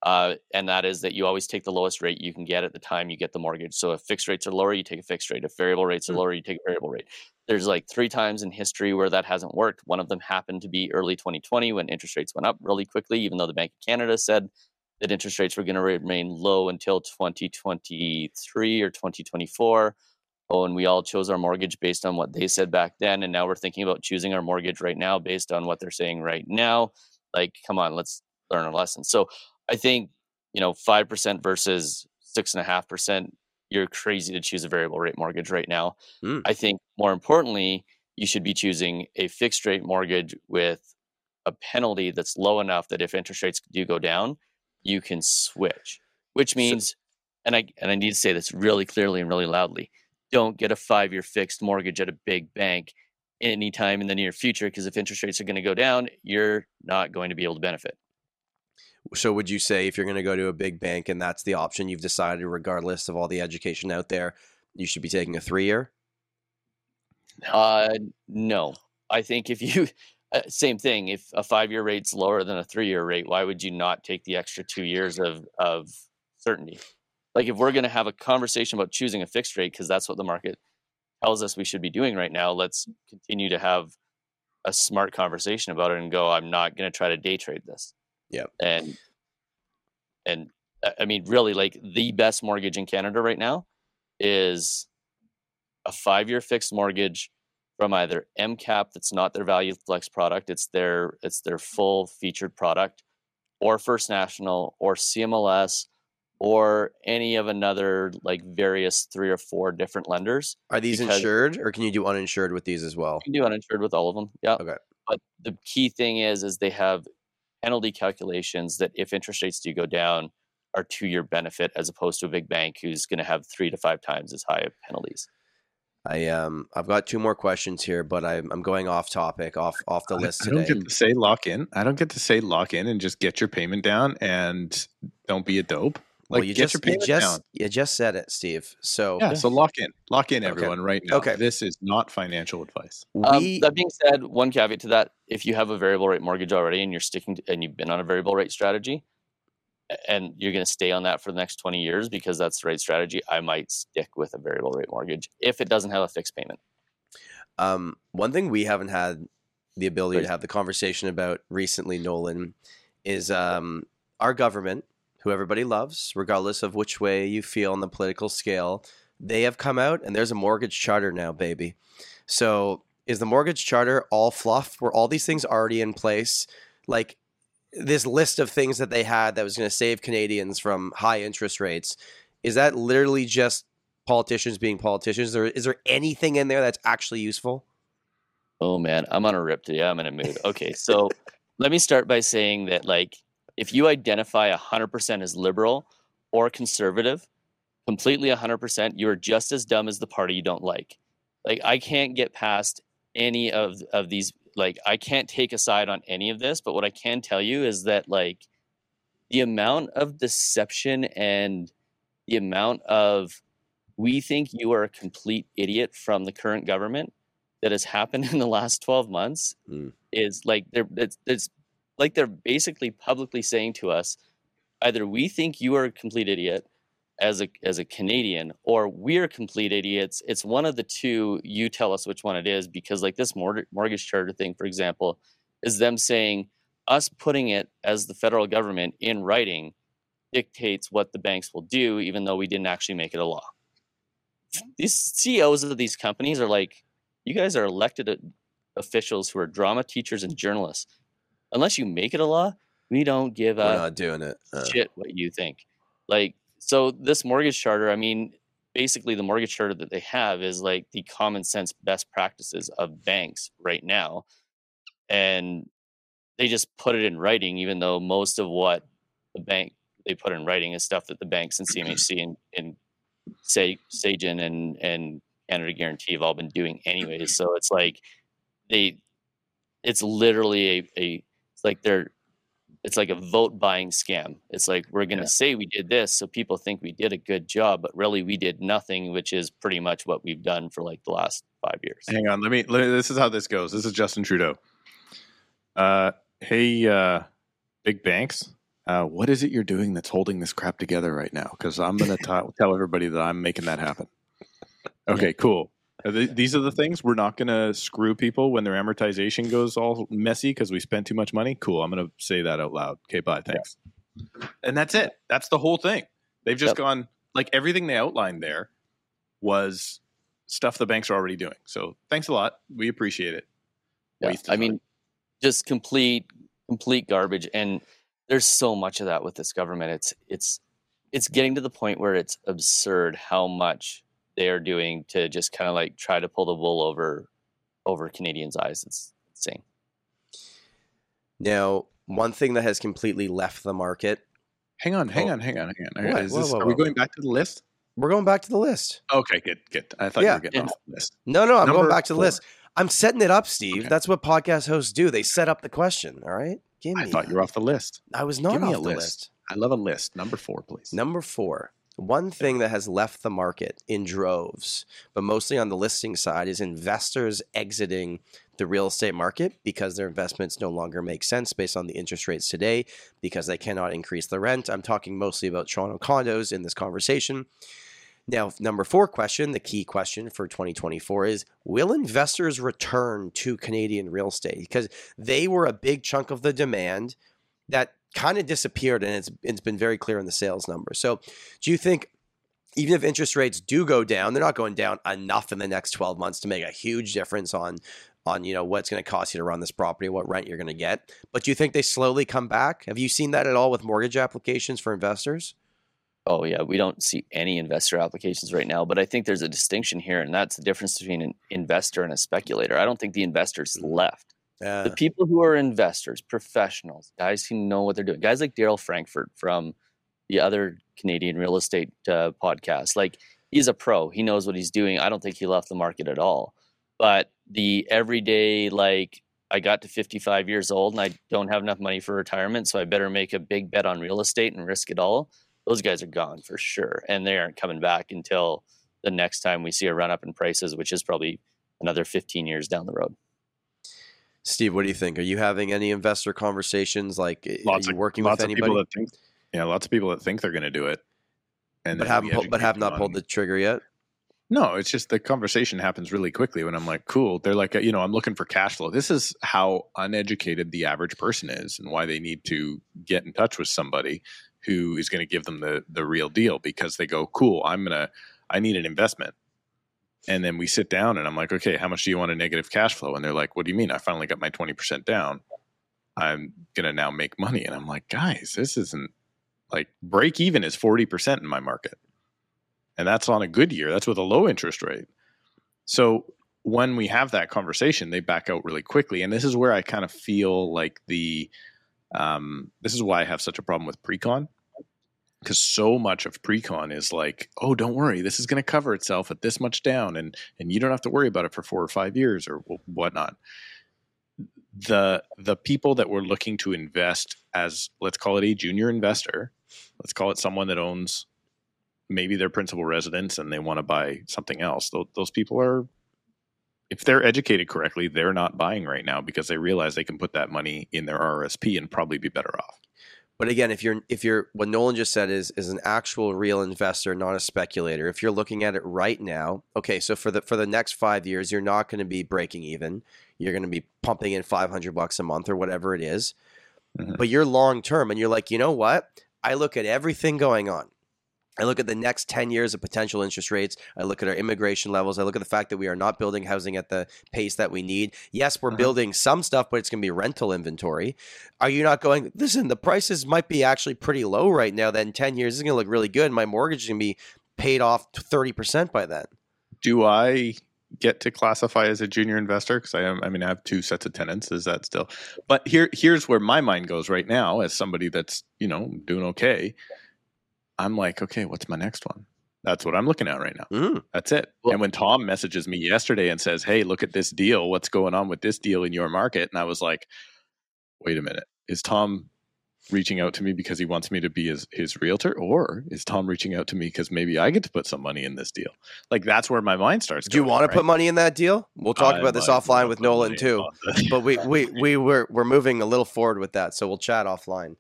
Uh, and that is that you always take the lowest rate you can get at the time you get the mortgage. So if fixed rates are lower, you take a fixed rate. If variable rates are lower, you take a variable rate. There's like three times in history where that hasn't worked. One of them happened to be early twenty twenty when interest rates went up really quickly, even though the Bank of Canada said that interest rates were going to remain low until twenty twenty-three or twenty twenty-four. Oh, and we all chose our mortgage based on what they said back then. And now we're thinking about choosing our mortgage right now based on what they're saying right now. Like, come on, let's learn a lesson. So I think, you know, five percent versus six and a half percent, you're crazy to choose a variable rate mortgage right now. Mm. I think more importantly, you should be choosing a fixed rate mortgage with a penalty that's low enough that if interest rates do go down, you can switch, which means, so, and I and I need to say this really clearly and really loudly, don't get a five-year fixed mortgage at a big bank anytime in the near future, because if interest rates are going to go down, you're not going to be able to benefit. So would you say if you're going to go to a big bank and that's the option you've decided, regardless of all the education out there, you should be taking a three-year? Uh, no. I think if you... Uh, same thing. If a five-year rate's lower than a three-year rate, why would you not take the extra two years of of certainty? Like if we're going to have a conversation about choosing a fixed rate because that's what the market tells us we should be doing right now, let's continue to have a smart conversation about it and go, I'm not going to try to day trade this. Yeah. And and I mean, really, like the best mortgage in Canada right now is a five-year fixed mortgage from either M CAP, that's not their value flex product, it's their it's their full featured product, or First National, or C M L S, or any of another like various three or four different lenders. Are these because insured, or can you do uninsured with these as well? You can do uninsured with all of them. Yeah. Okay. But the key thing is, is they have penalty calculations that if interest rates do go down, are to your benefit as opposed to a big bank who's going to have three to five times as high of penalties. I um I've got two more questions here, but I'm I'm going off topic, off off the list today. I don't get to say lock in. I don't get to say lock in and just get your payment down and don't be a dope. Like well, you get just, your payment you just, down. You just said it, Steve. So yeah, so lock in, lock in, everyone, okay. Right now. Okay, this is not financial advice. Um, we, that being said, one caveat to that: if you have a variable rate mortgage already and you're sticking to, and you've been on a variable rate strategy, and you're going to stay on that for the next twenty years because that's the right strategy, I might stick with a variable rate mortgage if it doesn't have a fixed payment. Um, one thing we haven't had the ability to have the conversation about recently, Nolan, is um, our government, who everybody loves, regardless of which way you feel on the political scale, they have come out and there's a mortgage charter now, baby. So is the mortgage charter all fluff? Were all these things already in place? Like, this list of things that they had that was going to save Canadians from high interest rates, is that literally just politicians being politicians? Or is there anything in there that's actually useful? Oh man, I'm on a rip today. I'm in a mood. Okay. So let me start by saying that, like, if you identify one hundred percent as liberal or conservative, completely one hundred percent, you're just as dumb as the party you don't like. Like, I can't get past any of, of these. Like, I can't take a side on any of this, but what I can tell you is that, like, the amount of deception and the amount of, we think you are a complete idiot from the current government that has happened in the last twelve months mm. is like, they're, it's, it's like they're basically publicly saying to us, either we think you are a complete idiot as a, as a Canadian, or we're complete idiots. It's one of the two. You tell us which one it is, because like this mort- mortgage charter thing, for example, is them saying us putting it as the federal government in writing dictates what the banks will do, even though we didn't actually make it a law. These C E Os of these companies are like, you guys are elected officials who are drama teachers and journalists. Unless you make it a law, we don't give up. We're not doing it. Uh, shit what you think. Like, so this mortgage charter, I mean, basically the mortgage charter that they have is like the common sense best practices of banks right now. And they just put it in writing, even though most of what the bank they put in writing is stuff that the banks and C M H C and, and Say Sagen and and Canada Guarantee have all been doing anyways. So it's like they, it's literally a, a it's like they're, it's like a vote buying scam. It's like, we're gonna yeah. say we did this so people think we did a good job, but really we did nothing, which is pretty much what we've done for like the last five years. Hang on, let me. Let me this is how this goes. This is Justin Trudeau. Uh, hey, uh, big banks. Uh, what is it you're doing that's holding this crap together right now? Because I'm going to tell everybody that I'm making that happen. Okay, cool. Th- these are the things. We're not going to screw people when their amortization goes all messy because we spent too much money. Cool. I'm going to say that out loud. Okay, bye. Thanks. Yeah. And that's it. That's the whole thing. They've just yep. gone, like, everything they outlined there was stuff the banks are already doing. So thanks a lot. We appreciate it. Yeah. I mean, just complete, complete garbage. And there's so much of that with this government. It's it's it's getting to the point where it's absurd how much they are doing to just kind of like try to pull the wool over over Canadians' eyes. It's insane. Now, one thing that has completely left the market. Hang on, hang oh. on, hang on, hang on. What? Is this, whoa, whoa, whoa, are we going back to the list? We're going back to the list. Okay, good, good. I thought yeah. you were getting yeah. off the list. No, no, I'm Number going back to the four. list. I'm setting it up, Steve. Okay. That's what podcast hosts do. They set up the question, all right? I thought that. You were off the list. I was not Give me off a the list. list. I love a list. Number four, please. Number four. One thing that has left the market in droves, but mostly on the listing side, is investors exiting the real estate market because their investments no longer make sense based on the interest rates today because they cannot increase the rent. I'm talking mostly about Toronto condos in this conversation. Now, number four question, the key question for twenty twenty-four is, will investors return to Canadian real estate? Because they were a big chunk of the demand that kind of disappeared, and it's it's been very clear in the sales numbers. So do you think, even if interest rates do go down, they're not going down enough in the next twelve months to make a huge difference on, on you know, what's going to cost you to run this property, what rent you're going to get. But do you think they slowly come back? Have you seen that at all with mortgage applications for investors? Oh yeah, we don't see any investor applications right now, but I think there's a distinction here, and that's the difference between an investor and a speculator. I don't think the investors left. Uh, the people who are investors, professionals, guys who know what they're doing, guys like Daryl Frankfort from the other Canadian real estate uh, podcast, like he's a pro, he knows what he's doing. I don't think he left the market at all, but the everyday, like, I got to fifty-five years old and I don't have enough money for retirement, so I better make a big bet on real estate and risk it all. Those guys are gone for sure, and they aren't coming back until the next time we see a run-up in prices, which is probably another fifteen years down the road. Steve, what do you think? Are you having any investor conversations? Like, lots are you working of, with lots anybody? Of people that think, yeah, lots of people that think they're going to do it, and but haven't pull, but have not on. pulled the trigger yet. No, it's just the conversation happens really quickly when I'm like, cool. They're like, you know, I'm looking for cash flow. This is how uneducated the average person is, and why they need to get in touch with somebody who is going to give them the the real deal, because they go, cool, I'm going to, I need an investment. And then we sit down and I'm like, okay, how much do you want a negative cash flow? And they're like, what do you mean? I finally got my twenty percent down. I'm going to now make money. And I'm like, guys, this isn't like, break even is forty percent in my market. And that's on a good year. That's with a low interest rate. So when we have that conversation, they back out really quickly. And this is where I kind of feel like the, um, this is why I have such a problem with pre-con, because so much of pre-con is like, oh, don't worry, this is going to cover itself at this much down, and and you don't have to worry about it for four or five years or whatnot. The the people that we're looking to invest as, let's call it a junior investor, let's call it someone that owns maybe their principal residence and they want to buy something else, those, those people are, if they're educated correctly, they're not buying right now because they realize they can put that money in their R R S P and probably be better off. But again, if you're if you're what Nolan just said is is an actual real investor, not a speculator. If you're looking at it right now, okay, so for the for the next five years, you're not going to be breaking even. You're going to be pumping in five hundred bucks a month or whatever it is. Mm-hmm. But you're long term, and you're like, you know what? I look at everything going on. I look at the next ten years of potential interest rates. I look at our immigration levels. I look at the fact that we are not building housing at the pace that we need. Yes, we're uh-huh. building some stuff, but it's going to be rental inventory. Are you not going, listen, the prices might be actually pretty low right now. Then ten years is going to look really good. My mortgage is going to be paid off thirty percent by then. Do I get to classify as a junior investor? Because I am, I mean, I have two sets of tenants. Is that still? But here, here's where my mind goes right now as somebody that's, you know, doing okay. I'm like, okay, what's my next one? That's what I'm looking at right now. Mm. That's it. Well, and when Tom messages me yesterday and says, hey, look at this deal. What's going on with this deal in your market? And I was like, wait a minute. Is Tom reaching out to me because he wants me to be his, his realtor? Or is Tom reaching out to me because maybe I get to put some money in this deal? Like, that's where my mind starts. Do you want to right? put money in that deal? We'll talk uh, about this offline with Nolan too. But we, we, we were, we're moving a little forward with that. So we'll chat offline.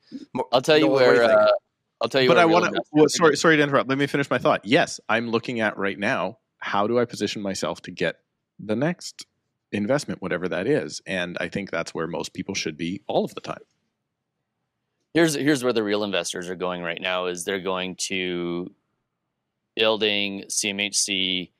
I'll tell Nolan, you where... Uh, I'll tell you but I want to, well, sorry, sorry to interrupt. Let me finish my thought. Yes, I'm looking at right now, how do I position myself to get the next investment, whatever that is? And I think that's where most people should be all of the time. Here's, here's where the real investors are going right now is they're going to building C M H C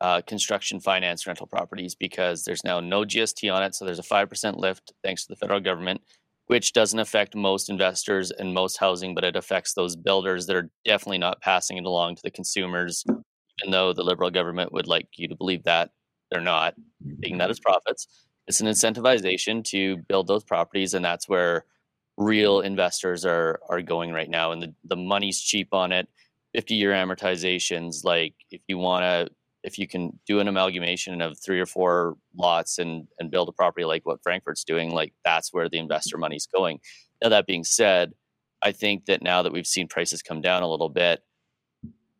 uh, construction finance rental properties because there's now no G S T on it. So there's a five percent lift thanks to the federal government, which doesn't affect most investors and most housing, but it affects those builders that are definitely not passing it along to the consumers, even though the Liberal government would like you to believe that they're not taking that as profits. It's an incentivization to build those properties, and that's where real investors are are going right now. And the, the money's cheap on it, fifty-year amortizations. Like if you want to, if you can do an amalgamation of three or four lots and, and build a property like what Frankfort's doing, like that's where the investor money's going. Now, that being said, I think that now that we've seen prices come down a little bit,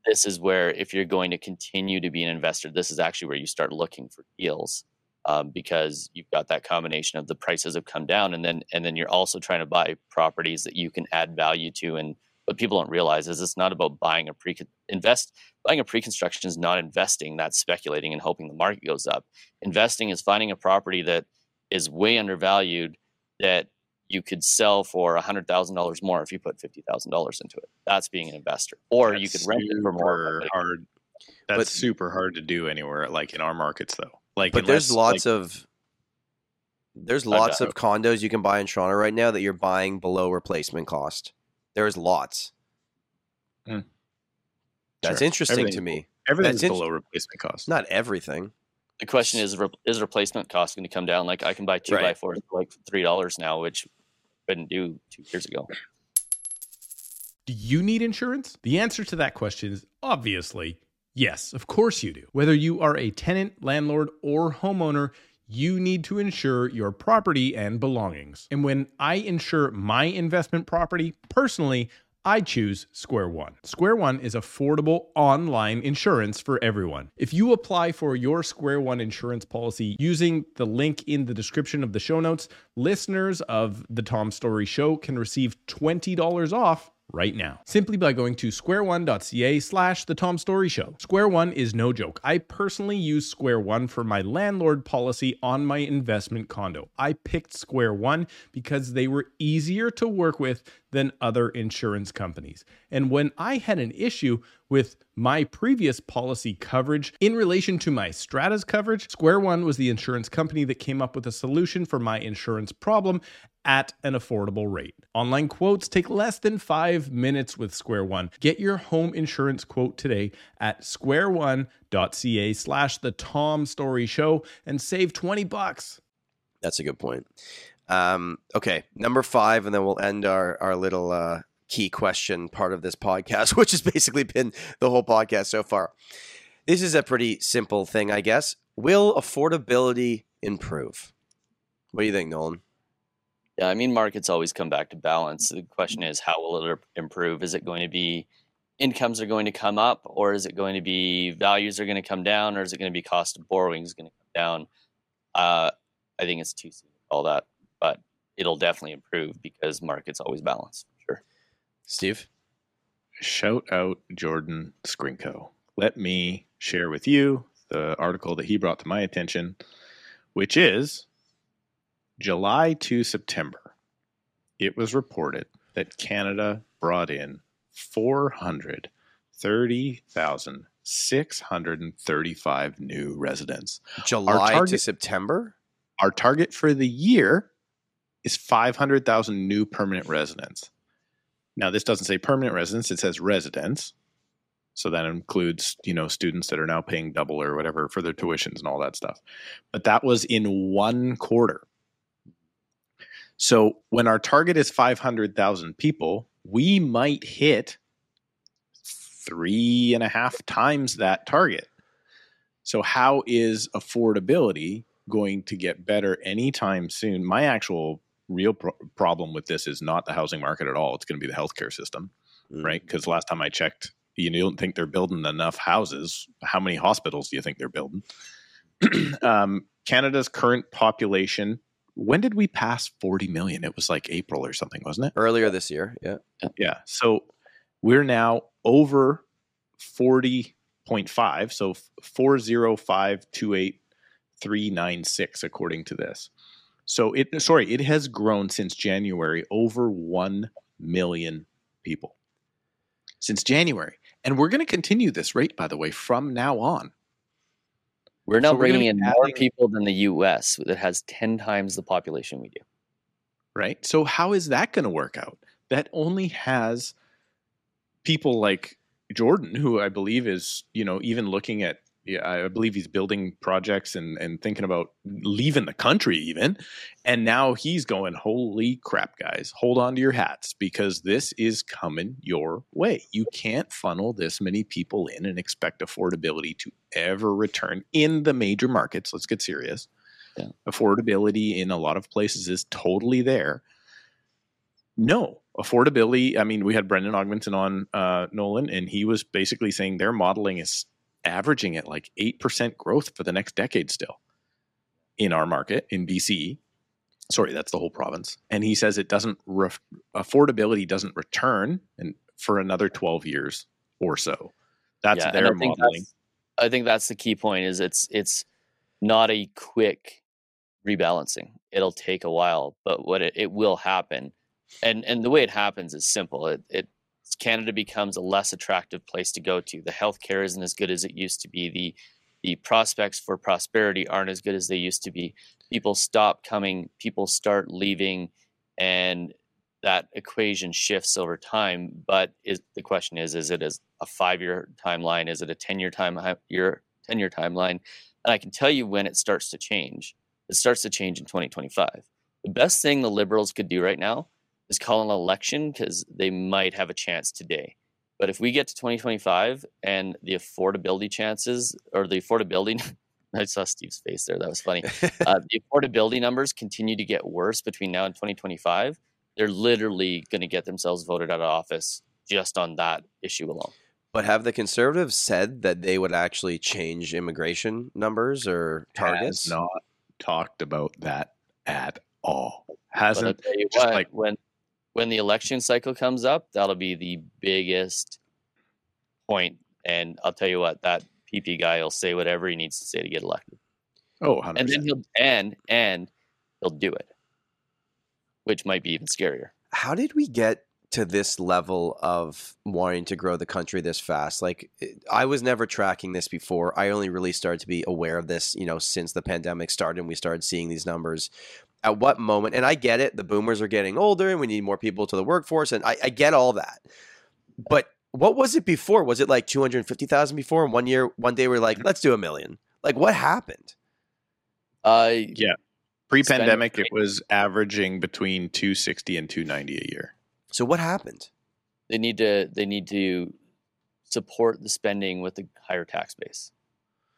this is where if you're going to continue to be an investor, this is actually where you start looking for deals um, because you've got that combination of the prices have come down and then and then you're also trying to buy properties that you can add value to. And what people don't realize is it's not about buying a pre invest. Buying a pre-construction is not investing. That's speculating and hoping the market goes up. Investing is finding a property that is way undervalued that you could sell for one hundred thousand dollars more if you put fifty thousand dollars into it. That's being an investor. Or that's you could rent it for more. Hard. That's but, super hard to do anywhere, like in our markets, though. Like, but unless, there's lots like, of there's lots of condos you can buy in Toronto right now that you're buying below replacement cost. There's lots. Hmm. That's sure. interesting everything, to me. Everything's That's below in- replacement cost. Not everything. The question is, re- is replacement cost going to come down? Like I can buy two right. by fours for like three dollars now, which I couldn't do two years ago. Do you need insurance? The answer to that question is obviously yes, of course you do. Whether you are a tenant, landlord, or homeowner, you need to insure your property and belongings. And when I insure my investment property personally, I choose Square One. Square One is affordable online insurance for everyone. If you apply for your Square One insurance policy using the link in the description of the show notes, listeners of The Tom Storey Show can receive twenty dollars off right now, simply by going to squareone.ca slash the Tom Storey Show. Square One is no joke. I personally use Square One for my landlord policy on my investment condo. I picked Square One because they were easier to work with than other insurance companies. And when I had an issue with my previous policy coverage in relation to my Strata's coverage, Square One was the insurance company that came up with a solution for my insurance problem at an affordable rate. Online quotes take less than five minutes with Square One. Get your home insurance quote today at square one dot c a slash the Tom Storey Show and save twenty bucks. That's a good point. Um, okay, number five, and then we'll end our, our little uh, key question part of this podcast, which has basically been the whole podcast so far. This is a pretty simple thing, I guess. Will affordability improve? What do you think, Nolan? Yeah, I mean, markets always come back to balance. The question is, how will it improve? Is it going to be incomes are going to come up, or is it going to be values are going to come down, or is it going to be cost of borrowing is going to come down? Uh, I think it's too soon to call that, but it'll definitely improve because markets always balance. Sure. Steve? Shout out Jordan Skrinko. Let me share with you the article that he brought to my attention, which is July to September, it was reported that Canada brought in four hundred thirty thousand six hundred thirty-five new residents. July target, to September? Our target for the year is five hundred thousand new permanent residents. Now, this doesn't say permanent residents. It says residents. So that includes, you know, students that are now paying double or whatever for their tuitions and all that stuff. But that was in one quarter. So when our target is five hundred thousand people, we might hit three and a half times that target. So how is affordability going to get better anytime soon? My actual real pro- problem with this is not the housing market at all. It's going to be the healthcare system, mm-hmm. right? Because last time I checked, you don't think they're building enough houses. How many hospitals do you think they're building? um, Canada's current population... When did we pass forty million? It was like April or something, wasn't it? Earlier this year, yeah. Yeah, so we're now over forty point five, so four zero five two eight three nine six according to this. So it sorry, it has grown since January over one million people. Since January. And we're going to continue this rate, by the way, from now on. We're now so bringing we're in more people than the U S that has ten times the population we do. Right. So how is that going to work out? That only has people like Jordan, who I believe is, you know, even looking at, yeah, I believe he's building projects and, and thinking about leaving the country even. And now he's going, holy crap, guys, hold on to your hats because this is coming your way. You can't funnel this many people in and expect affordability to ever return in the major markets. Let's get serious. Yeah. Affordability in a lot of places is totally there. No. Affordability, I mean, we had Brendon Ogmundson on uh, Nolan, and he was basically saying their modeling is averaging at like eight percent growth for the next decade still in our market in B C. Sorry, that's the whole province. And he says it doesn't, re- affordability doesn't return and for another twelve years or so. That's yeah, their I modeling. Think that's, I think that's the key point is it's, it's not a quick rebalancing. It'll take a while, but what it, it will happen. And, and the way it happens is simple. It, it, Canada becomes a less attractive place to go to. The healthcare isn't as good as it used to be. The the prospects for prosperity aren't as good as they used to be. People stop coming. People start leaving, and that equation shifts over time. But is, the question is: Is it as a five-year timeline? Is it a ten-year time year ten-year timeline? And I can tell you when it starts to change. It starts to change in twenty twenty-five. The best thing the Liberals could do right now is call an election because they might have a chance today. But if we get to twenty twenty-five and the affordability chances or the affordability, I saw Steve's face there. That was funny. Uh, the affordability numbers continue to get worse between now and twenty twenty-five. They're literally going to get themselves voted out of office just on that issue alone. But have the Conservatives said that they would actually change immigration numbers or targets? Has not talked about that at all. Hasn't. But I'll tell you just what, like when. When the election cycle comes up, that'll be the biggest point. And I'll tell you what, that P P guy will say whatever he needs to say to get elected. Oh, one hundred percent. And then he'll and and he'll do it, which might be even scarier. How did we get to this level of wanting to grow the country this fast. Like, I was never tracking this before. I only really started to be aware of this, you know, since the pandemic started and we started seeing these numbers. At what moment, and I get it, the boomers are getting older and we need more people to the workforce, and I, I get all that. But what was it before? Was it like two hundred fifty thousand before? And one year, one day we're like, let's do a million. Like, what happened? Uh, yeah. Pre-pandemic, it was averaging between two sixty and two ninety a year. So what happened? They need to they need to support the spending with a higher tax base.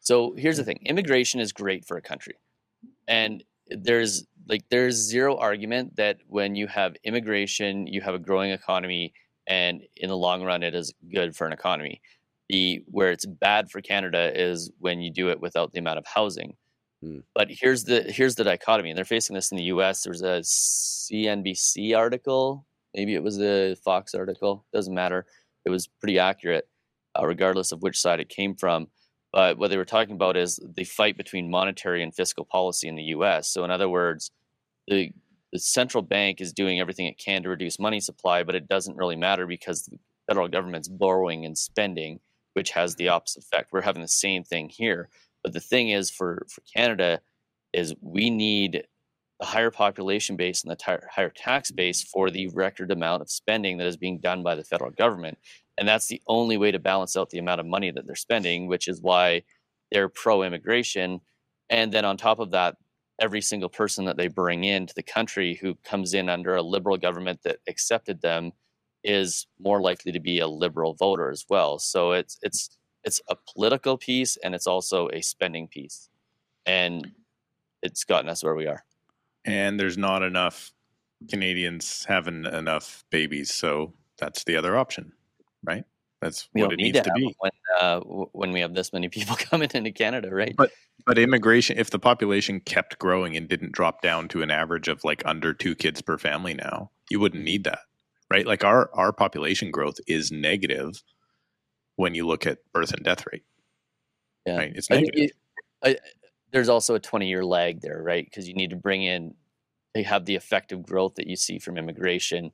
So here's the thing. Immigration is great for a country. And there's like there's zero argument that when you have immigration, you have a growing economy, and in the long run it is good for an economy. The where it's bad for Canada is when you do it without the amount of housing. Hmm. But here's the here's the dichotomy, and they're facing this in the U S. There was a C N B C article, maybe it was a Fox article, doesn't matter. It was pretty accurate, uh, regardless of which side it came from. But what they were talking about is the fight between monetary and fiscal policy in the U S. So in other words, the the central bank is doing everything it can to reduce money supply, but it doesn't really matter because the federal government's borrowing and spending, which has the opposite effect. We're having the same thing here. But the thing is for, for Canada is we need a higher population base and the t- higher tax base for the record amount of spending that is being done by the federal government. And that's the only way to balance out the amount of money that they're spending, which is why they're pro-immigration. And then on top of that, every single person that they bring into the country who comes in under a liberal government that accepted them is more likely to be a liberal voter as well. So it's it's it's a political piece, and it's also a spending piece. And it's gotten us where we are. And there's not enough Canadians having enough babies, so that's the other option, right? That's we what it need needs to, to be when, uh, when we have this many people coming into Canada, right? But but immigration, if the population kept growing and didn't drop down to an average of like under two kids per family now, you wouldn't need that, right? Like our our population growth is negative when you look at birth and death rate. Yeah, right? It's negative. I think it, I, There's also a twenty-year lag there, right? Because you need to bring in, you have the effective growth that you see from immigration.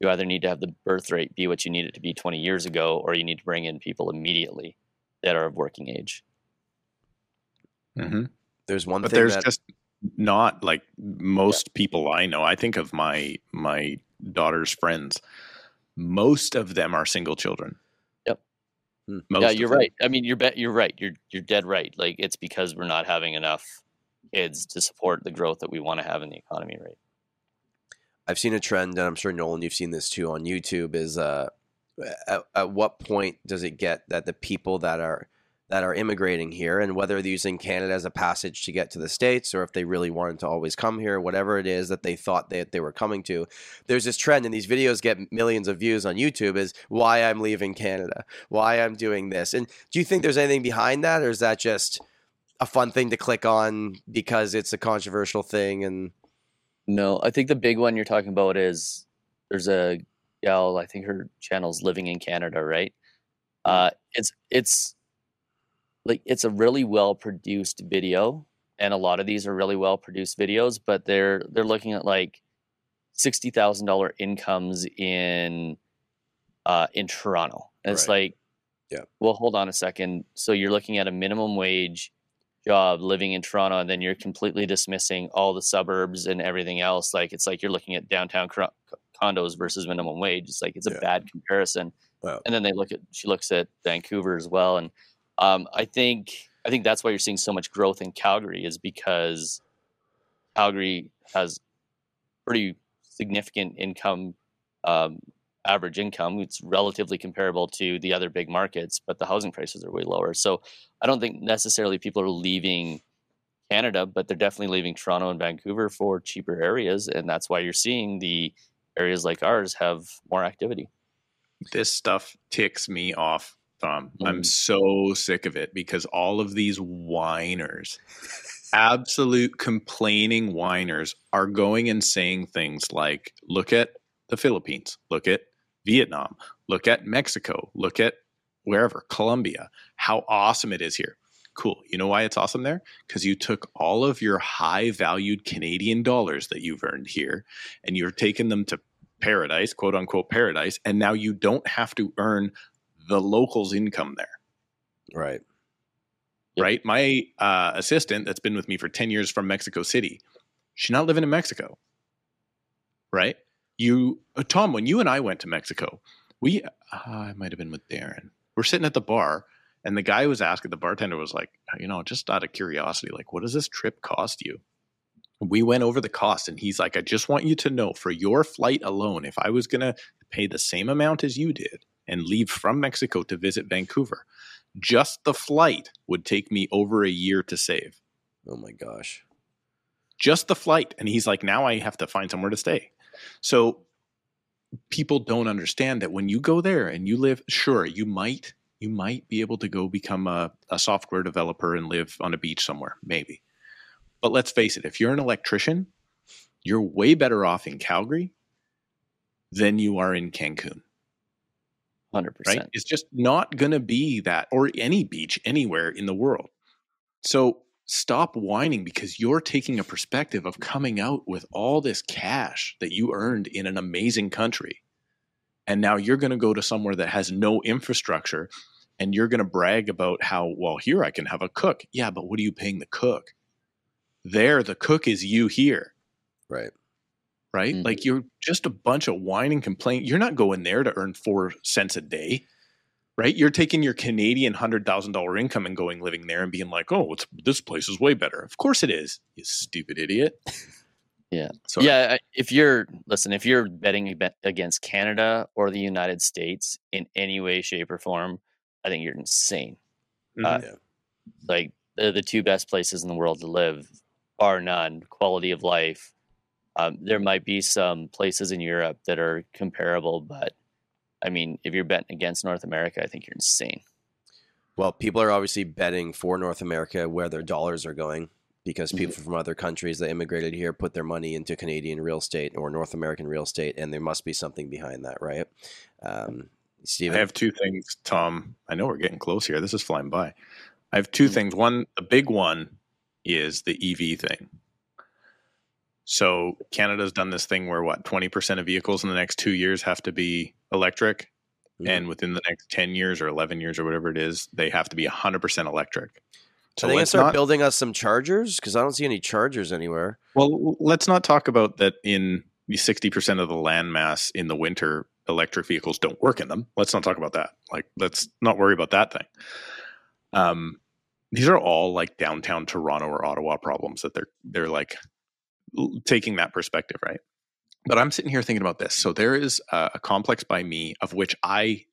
You either need to have the birth rate be what you need it to be twenty years ago, or you need to bring in people immediately that are of working age. Mm-hmm. There's one but thing there's that... just not like most yeah. people I know. I think of my my daughter's friends. Most of them are single children. Most yeah, you're right. I mean, you're bet. You're right. You're you're dead right. Like it's because we're not having enough kids to support the growth that we want to have in the economy, right? I've seen a trend, and I'm sure Nolan, you've seen this too on YouTube. Is uh, at, at what point does it get that the people that are that are immigrating here, and whether they're using Canada as a passage to get to the States, or if they really wanted to always come here, whatever it is that they thought that they, they were coming to, there's this trend, and these videos get millions of views on YouTube, is why I'm leaving Canada, why I'm doing this. And do you think there's anything behind that, or is that just a fun thing to click on because it's a controversial thing? And no, I think the big one you're talking about is there's a gal, I think her channel's Living in Canada, right? Uh, it's it's... Like it's a really well produced video, and a lot of these are really well produced videos, but they're they're looking at like sixty thousand dollar incomes in uh, in Toronto. And right. It's like, yeah, well, hold on a second. So you're looking at a minimum wage job living in Toronto, and then you're completely dismissing all the suburbs and everything else. Like it's like you're looking at downtown condos versus minimum wage. It's like it's a yeah. bad comparison. Wow. And then they look at she looks at Vancouver as well, and. Um, I think I think that's why you're seeing so much growth in Calgary is because Calgary has pretty significant income, um, average income. It's relatively comparable to the other big markets, but the housing prices are way lower. So I don't think necessarily people are leaving Canada, but they're definitely leaving Toronto and Vancouver for cheaper areas. And that's why you're seeing the areas like ours have more activity. This stuff ticks me off. Tom, I'm so sick of it because all of these whiners, absolute complaining whiners, are going and saying things like, look at the Philippines, look at Vietnam, look at Mexico, look at wherever, Colombia, how awesome it is here. Cool. You know why it's awesome there? Because you took all of your high valued Canadian dollars that you've earned here and you're taking them to paradise, quote unquote paradise, and now you don't have to earn the locals' income there. Right. Right. Yep. My uh, assistant that's been with me for ten years from Mexico City, she's not living in Mexico. Right. You, uh, Tom, when you and I went to Mexico, we, uh, I might have been with Darren. We're sitting at the bar, and the guy was asking, the bartender was like, you know, just out of curiosity, like, what does this trip cost you? We went over the cost, and he's like, I just want you to know, for your flight alone, if I was going to pay the same amount as you did and leave from Mexico to visit Vancouver, just the flight would take me over a year to save. Oh my gosh. Just the flight. And he's like, now I have to find somewhere to stay. So people don't understand that when you go there and you live, sure, you might, you might be able to go become a, a software developer and live on a beach somewhere, maybe. But let's face it, if you're an electrician, you're way better off in Calgary than you are in Cancun. one hundred percent. Right? It's just not going to be that, or any beach anywhere in the world. So stop whining, because you're taking a perspective of coming out with all this cash that you earned in an amazing country. And now you're going to go to somewhere that has no infrastructure, and you're going to brag about how, well, here I can have a cook. Yeah, but what are you paying the cook? There, the cook is you here. Right. Right? Mm-hmm. Like, you're just a bunch of whine and complaint. You're not going there to earn four cents a day. Right? You're taking your Canadian one hundred thousand dollars income and going living there and being like, oh, it's, this place is way better. Of course it is, you stupid idiot. Yeah. Sorry. Yeah. If you're, listen, if you're betting against Canada or the United States in any way, shape, or form, I think you're insane. Mm-hmm. Uh, yeah. Like, the, the two best places in the world to live, bar none, quality of life. Um, there might be some places in Europe that are comparable, but I mean, if you're betting against North America, I think you're insane. Well, people are obviously betting for North America where their dollars are going, because people from other countries that immigrated here put their money into Canadian real estate or North American real estate, and there must be something behind that, right? Um, Steven? I have two things, Tom. I know we're getting close here. This is flying by. I have two mm-hmm. things. One, the big one is the E V thing. So Canada's done this thing where, what, twenty percent of vehicles in the next two years have to be electric. Mm-hmm. And within the next ten years or eleven years or whatever it is, they have to be one hundred percent electric. So they're going to start not, building us some chargers, because I don't see any chargers anywhere. Well, let's not talk about that in sixty percent of the landmass in the winter, electric vehicles don't work in them. Let's not talk about that. Like, let's not worry about that thing. Um, these are all like downtown Toronto or Ottawa problems that they're they're like taking that perspective, right? But I'm sitting here thinking about this. So there is a, a complex by me of which I,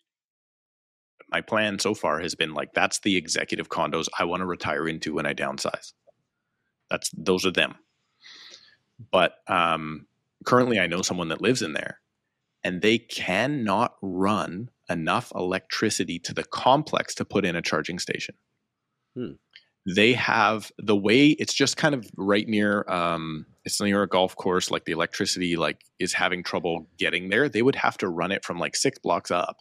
my plan so far has been like, that's the executive condos I want to retire into when I downsize. That's, those are them. But um, currently I know someone that lives in there, and they cannot run enough electricity to the complex to put in a charging station. Hmm. They have the way, it's just kind of right near, um, it's near a golf course, like the electricity like is having trouble getting there. They would have to run it from like six blocks up,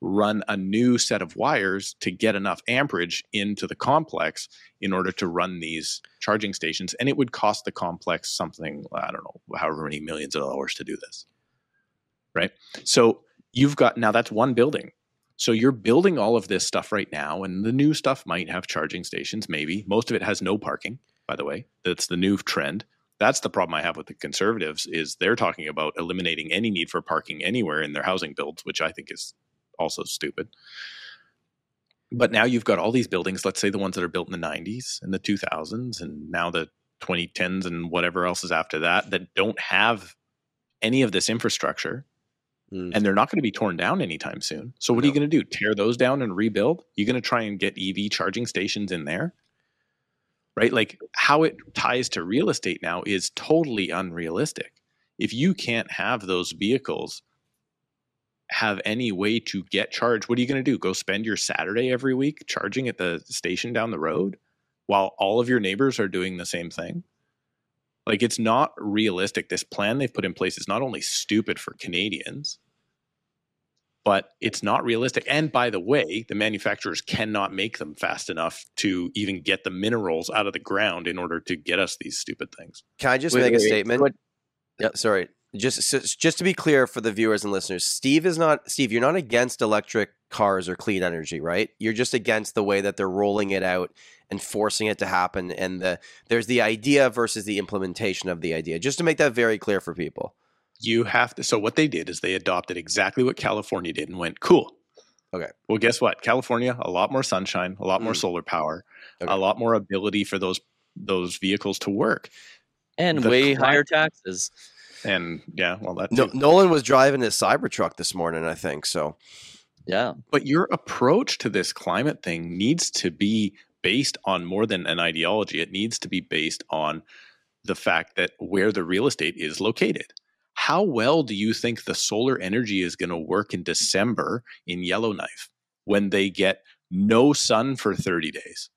run a new set of wires to get enough amperage into the complex in order to run these charging stations. And it would cost the complex something, I don't know, however many millions of dollars to do this. Right? So you've got, now that's one building. So you're building all of this stuff right now, and the new stuff might have charging stations, maybe. Most of it has no parking, by the way. That's the new trend. That's the problem I have with the conservatives, is they're talking about eliminating any need for parking anywhere in their housing builds, which I think is also stupid. But now you've got all these buildings, let's say the ones that are built in the nineties and the two thousands, and now the twenty tens and whatever else is after that, that don't have any of this infrastructure. And they're not going to be torn down anytime soon. So what no. are you going to do? Tear those down and rebuild? You're going to try and get E V charging stations in there? Right? Like, how it ties to real estate now is totally unrealistic. If you can't have those vehicles have any way to get charged, what are you going to do? Go spend your Saturday every week charging at the station down the road while all of your neighbors are doing the same thing? Like, it's not realistic. This plan they've put in place is not only stupid for Canadians, but it's not realistic. And by the way, the manufacturers cannot make them fast enough to even get the minerals out of the ground in order to get us these stupid things. Can I just wait, make wait, a statement? What? Yep. Sorry. just just to be clear for the viewers and listeners, Steve is not Steve. You're not against electric cars or clean energy, right? You're just against the way that they're rolling it out and forcing it to happen. And the there's the idea versus the implementation of the idea. Just to make that very clear for people. You have to. So what they did is they adopted exactly what California did and went, cool. Okay. Well, guess what? California, a lot more sunshine, a lot more mm. solar power, okay. a lot more ability for those those vehicles to work, and the way climate, higher taxes. And yeah, well, that no, Nolan was driving his Cybertruck this morning, I think. So yeah, but your approach to this climate thing needs to be based on more than an ideology. It needs to be based on the fact that where the real estate is located. How well do you think the solar energy is going to work in December in Yellowknife when they get no sun for thirty days?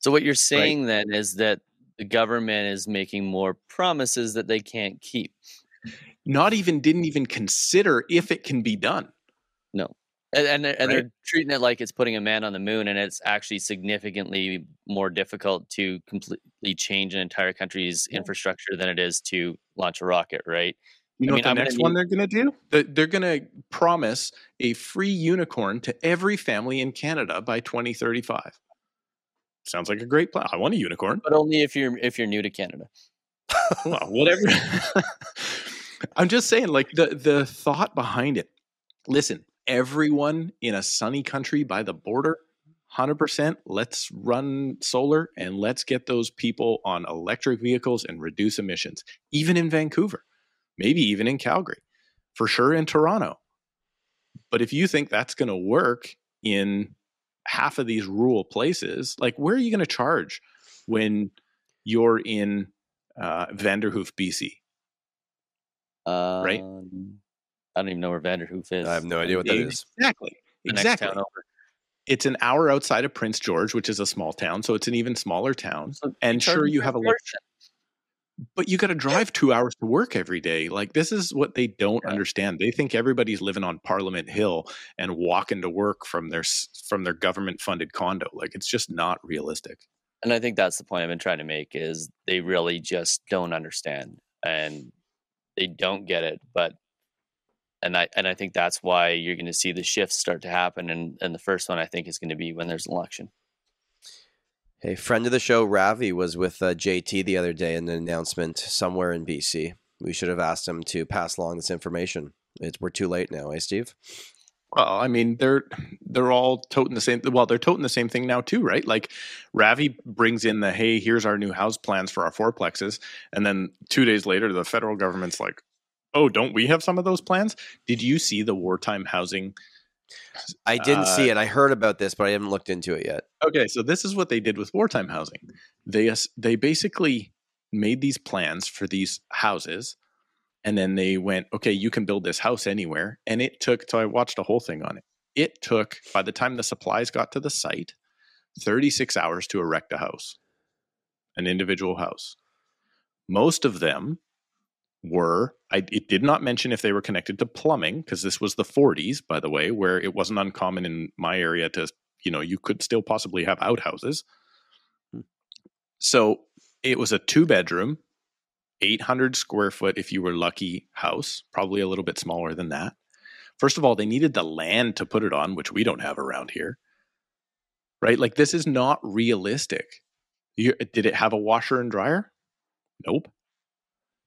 So what you're saying right? then is that the government is making more promises that they can't keep. Not even didn't even consider if it can be done. No. And and they're, right? and they're treating it like it's putting a man on the moon, and it's actually significantly more difficult to completely change an entire country's yeah. infrastructure than it is to launch a rocket, right? You know I mean, what the I'm next gonna one need- they're going to do? They're going to promise a free unicorn to every family in Canada by twenty thirty-five. Sounds like a great plan. I want a unicorn, but only if you're if you're new to Canada. Well, whatever. I'm just saying, like the the thought behind it. Listen, everyone in a sunny country by the border, one hundred percent. Let's run solar and let's get those people on electric vehicles and reduce emissions. Even in Vancouver, maybe even in Calgary, for sure in Toronto. But if you think that's going to work in half of these rural places, like where are you going to charge when you're in uh, Vanderhoof, B C? Um, right? I don't even know where Vanderhoof is. I have no idea what that is. Exactly. The exactly. Next town over. It's an hour outside of Prince George, which is a small town, so it's an even smaller town. So and sure, you have a lot, but you got to drive two hours to work every day. Like this is what they don't yeah. understand. They think everybody's living on Parliament Hill and walking to work from their from their government funded condo. Like it's just not realistic. And I think that's the point I've been trying to make is they really just don't understand and they don't get it. But and I and I think that's why you're going to see the shifts start to happen. And and the first one I think is going to be when there's an election. A friend of the show, Ravi, was with uh, J T the other day in an announcement somewhere in B C. We should have asked him to pass along this information. It's, we're too late now, eh, Steve? Well, I mean, they're they're all toting the same. Well, they're toting the same thing now too, right? Like Ravi brings in the, hey, here's our new house plans for our fourplexes. And then two days later, the federal government's like, oh, don't we have some of those plans? Did you see the wartime housing? I didn't uh, see it. I heard about this, but I haven't looked into it yet. Okay, so this is what they did with wartime housing. They they basically made these plans for these houses, and then they went, okay, you can build this house anywhere. And it took, so I watched a whole thing on it. It took, by the time the supplies got to the site, thirty-six hours to erect a house, an individual house. Most of them were, I, it did not mention if they were connected to plumbing, because this was the forties, by the way, where it wasn't uncommon in my area to, you know, you could still possibly have outhouses. So it was a two-bedroom, eight hundred square foot, if you were lucky, house, probably a little bit smaller than that. First of all, they needed the land to put it on, which we don't have around here, right? Like, this is not realistic. You, did it have a washer and dryer? Nope.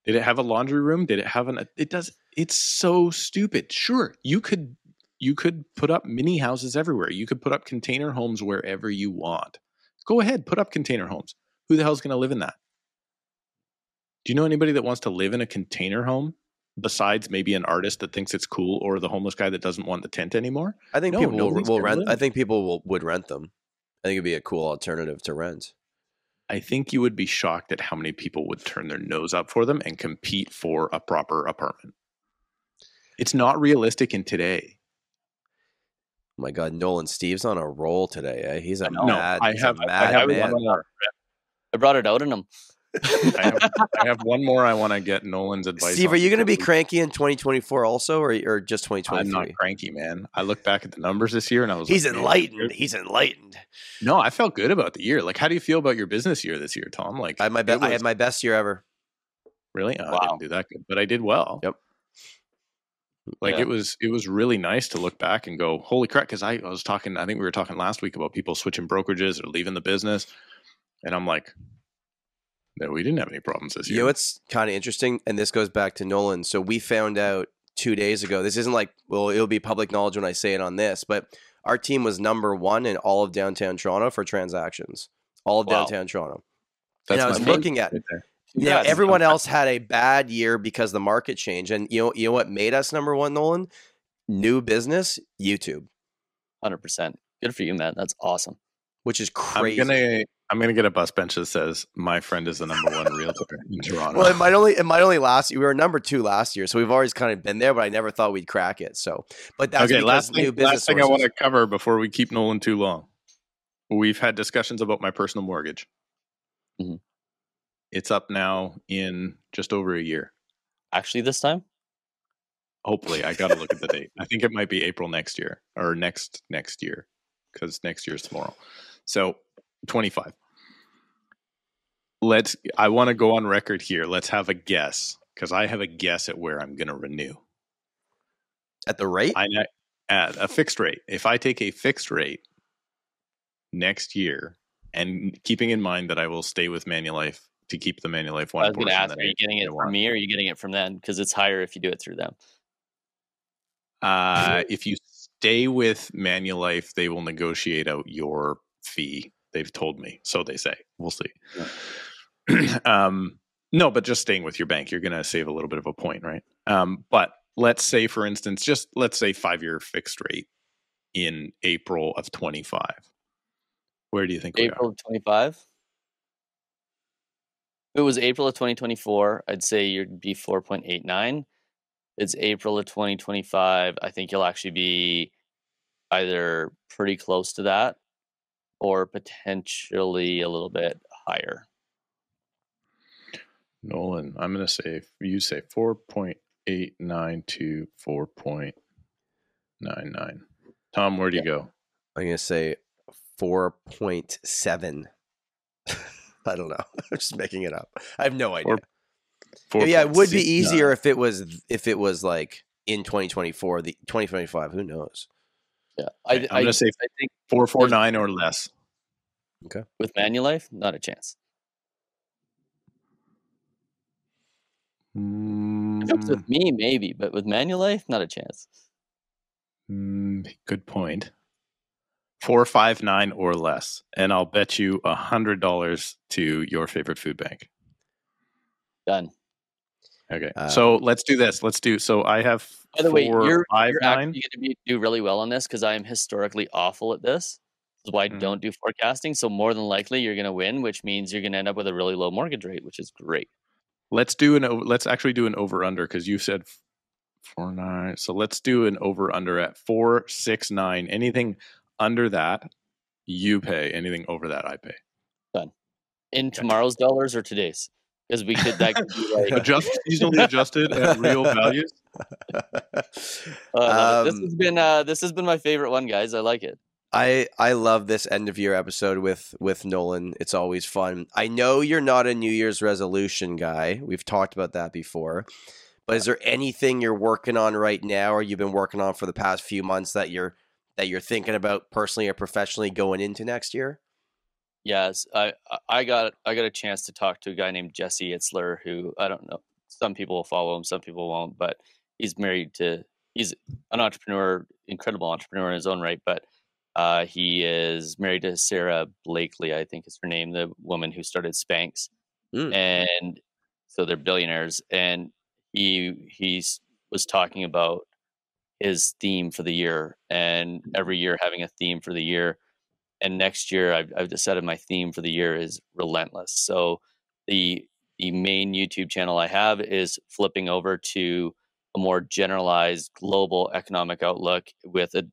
Did it have a laundry room? Did it have an? It does. It's so stupid. Sure, you could you could put up mini houses everywhere. You could put up container homes wherever you want. Go ahead, put up container homes. Who the hell's going to live in that? Do you know anybody that wants to live in a container home besides maybe an artist that thinks it's cool or the homeless guy that doesn't want the tent anymore? I think no, people will, will rent. Live. I think people will, would rent them. I think it'd be a cool alternative to rent. I think you would be shocked at how many people would turn their nose up for them and compete for a proper apartment. It's not realistic in today. Oh my God, Nolan, Steve's on a roll today. Eh? He's a no, mad, I have, a mad I have man. One more. I brought it out in him. I, have, I have one more I want to get Nolan's advice Steve, on. Are you going to be cranky in twenty twenty-four also or, or just twenty twenty-three? I'm not cranky, man. I look back at the numbers this year and I was He's like, enlightened. Man. He's enlightened. No, I felt good about the year. Like, how do you feel about your business year this year, Tom? Like, I had my, be- was- I had my best year ever. Really? Oh, wow. I didn't do that good, but I did well. Yep. Like yeah. it was, it was really nice to look back and go, holy crap. Cause I, I was talking, I think we were talking last week about people switching brokerages or leaving the business. And I'm like, no, we didn't have any problems this year. You know, it's kind of interesting. And this goes back to Nolan. So we found out two days ago, this isn't like, well, it'll be public knowledge when I say it on this, but our team was number one in all of downtown Toronto for transactions, all of wow. downtown Toronto. That's and I was looking at, right yeah, yes. everyone else had a bad year because the market changed. And you know, you know what made us number one, Nolan? New business, YouTube. one hundred percent. Good for you, man. That's awesome. Which is crazy. I'm gonna, I'm gonna get a bus bench that says my friend is the number one realtor in Toronto. Well, it might only it might only last. We were number two last year, so we've always kind of been there. But I never thought we'd crack it. So, but that's okay. Last new thing, last thing I want to cover before we keep Nolan too long. We've had discussions about my personal mortgage. Mm-hmm. It's up now in just over a year. Actually, this time. Hopefully, I got to look at the date. I think it might be April next year or next next year because next year's tomorrow. So twenty-five. Let's, I want to go on record here. Let's have a guess because I have a guess at where I'm going to renew. At the rate? I, at a fixed rate. If I take a fixed rate next year and keeping in mind that I will stay with Manulife to keep the Manulife one. I was going to ask, are you getting it from me or are you getting it from them? Because it's higher if you do it through them. Uh, if you stay with Manulife, they will negotiate out your fee, they've told me, so they say. We'll see. Yeah. um no but just staying with your bank, you're gonna save a little bit of a point, right? Um but let's say, for instance, just let's say five-year fixed rate in April of twenty-five. Where do you think April we are? Of twenty-five, it was April of twenty twenty-four, I'd say you'd be four point eight nine. It's April of twenty twenty-five, I think you'll actually be either pretty close to that or potentially a little bit higher. Nolan, I'm going to say, you say four point eight nine to four point nine nine. Tom, where do yeah. you go? I'm going to say four point seven. I don't know. I'm just making it up. I have no idea. four, four yeah, it would be easier nine. if it was if it was like in twenty twenty-four, the twenty twenty-five, who knows? Yeah, I, I'm going to say I think four four nine or less. Okay, with Manulife, not a chance. Mm. If it comes with me, maybe, but with Manulife, not a chance. Mm, good point. Four five nine or less, and I'll bet you a hundred dollars to your favorite food bank. Done. Okay, uh, so let's do this. Let's do. So I have. By the four, way, you're, five, you're actually going to be, do really well on this because I am historically awful at this. This is why mm-hmm. I don't do forecasting. So more than likely, you're going to win, which means you're going to end up with a really low mortgage rate, which is great. Let's do an. Let's actually do an over under because you said four nine. So let's do an over under at four six nine. Anything under that, you pay. Anything over that, I pay. Done. In tomorrow's dollars or today's. Because we could, that could be like adjust, seasonally adjusted at real values. Uh, um, this has been uh, this has been my favorite one, guys. I like it. I, I love this end of year episode with with Nolan. It's always fun. I know you're not a New Year's resolution guy. We've talked about that before. But is there anything you're working on right now, or you've been working on for the past few months that you're that you're thinking about personally or professionally going into next year? Yes, I I got I got a chance to talk to a guy named Jesse Itzler, who I don't know. Some people will follow him, some people won't, but he's married to, he's an entrepreneur, incredible entrepreneur in his own right, but uh, he is married to Sarah Blakely, I think is her name, the woman who started Spanx. Mm. And so they're billionaires. And he he's was talking about his theme for the year and every year having a theme for the year. And next year, I've, I've decided my theme for the year is relentless. So the the main YouTube channel I have is flipping over to a more generalized global economic outlook with a,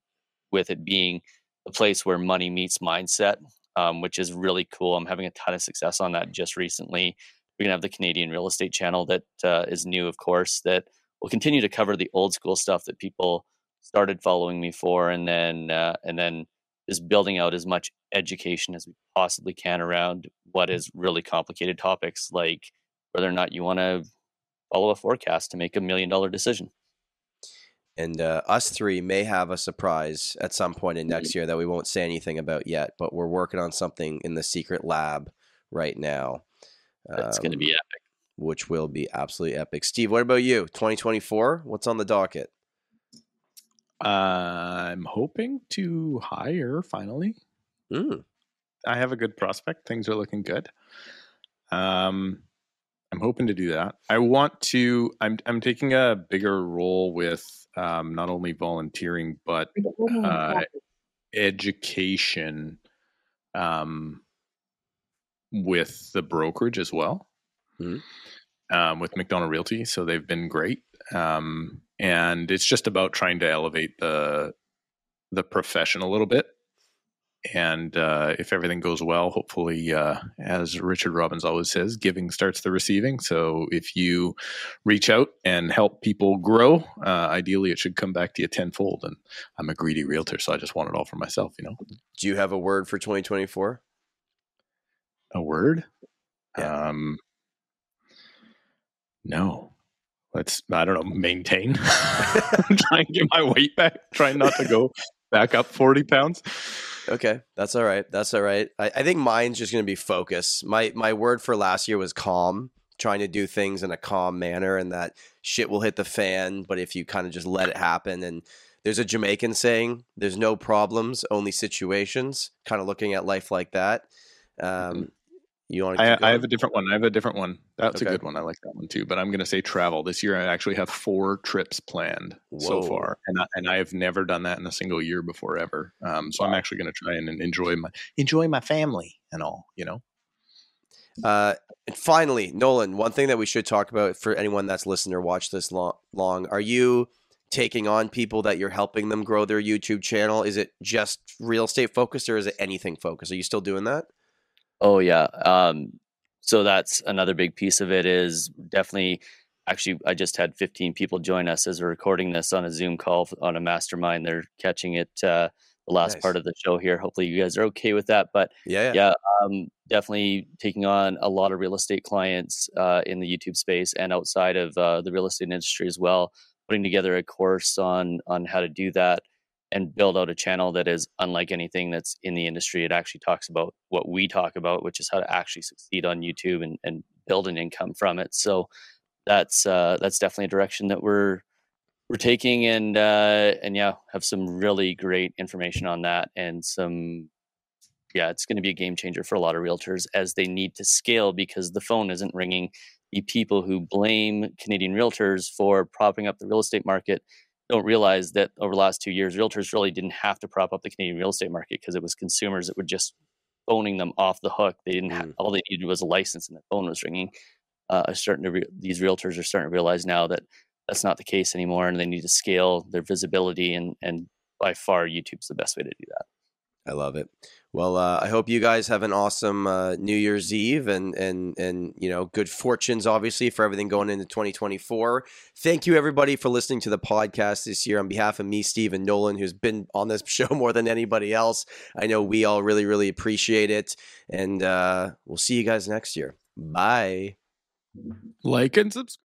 with it being a place where money meets mindset, um, which is really cool. I'm having a ton of success on that just recently. We're going to have the Canadian real estate channel that uh, is new, of course, that will continue to cover the old school stuff that people started following me for, and then uh, and then. is building out as much education as we possibly can around what is really complicated topics, like whether or not you want to follow a forecast to make a million dollar decision. And uh, us three may have a surprise at some point in next year that we won't say anything about yet, but we're working on something in the secret lab right now. That's um, going to be epic. Which will be absolutely epic. Steve, what about you? twenty twenty-four, what's on the docket? Uh, I'm hoping to hire finally. Mm. I have a good prospect. Things are looking good. Um, I'm hoping to do that. I want to, I'm, I'm taking a bigger role with um, not only volunteering, but uh, education um, with the brokerage as well. Mm-hmm. Um, with McDonald Realty. So they've been great. Um, and it's just about trying to elevate the, the profession a little bit. And uh, if everything goes well, hopefully, uh, as Richard Robbins always says, giving starts the receiving. So if you reach out and help people grow, uh, ideally it should come back to you tenfold. And I'm a greedy realtor, so I just want it all for myself, you know. Do you have a word for twenty twenty-four? A word? Yeah. Um, No, let's, I don't know, maintain, try and get my weight back, try not to go back up forty pounds. Okay. That's all right. That's all right. I, I think mine's just going to be focus. My, my word for last year was calm, trying to do things in a calm manner, and that shit will hit the fan. But if you kind of just let it happen, and there's a Jamaican saying, there's no problems, only situations, kind of looking at life like that. Um, mm-hmm. You want to I, I have a different one. I have a different one. That's okay. A good one. I like that one too. But I'm going to say travel. This year, I actually have four trips planned. Whoa. So far, and I, and I have never done that in a single year before ever. Um, so wow. I'm actually going to try and, and enjoy my enjoy my family and all. You know. Uh, and finally, Nolan, one thing that we should talk about for anyone that's listened or watched this long, long, are you taking on people that you're helping them grow their YouTube channel? Is it just real estate focused, or is it anything focused? Are you still doing that? Oh yeah. Um, so that's another big piece of it is definitely, actually, I just had fifteen people join us as we're recording this on a Zoom call on a mastermind. They're catching it, uh, the last nice. Part of the show here. Hopefully you guys are okay with that, but yeah, yeah. yeah um, definitely taking on a lot of real estate clients, uh, in the YouTube space and outside of, uh, the real estate industry as well, putting together a course on, on how to do that. And build out a channel that is unlike anything that's in the industry. It actually talks about what we talk about, which is how to actually succeed on YouTube and, and build an income from it. So that's uh, that's definitely a direction that we're we're taking, and uh, and yeah, have some really great information on that, and some yeah, it's going to be a game changer for a lot of realtors as they need to scale because the phone isn't ringing. The people who blame Canadian realtors for propping up the real estate market don't realize that over the last two years, realtors really didn't have to prop up the Canadian real estate market because it was consumers that were just phoning them off the hook. They didn't have, mm. all they needed was a license and the phone was ringing. Uh, are starting to re- these realtors are starting to realize now that that's not the case anymore, and they need to scale their visibility, and, and by far YouTube's the best way to do that. I love it. Well, uh, I hope you guys have an awesome uh, New Year's Eve, and, and, and, you know, good fortunes, obviously, for everything going into twenty twenty-four. Thank you, everybody, for listening to the podcast this year. On behalf of me, Steve, and Nolan, who's been on this show more than anybody else, I know we all really, really appreciate it. And uh, we'll see you guys next year. Bye. Like and subscribe.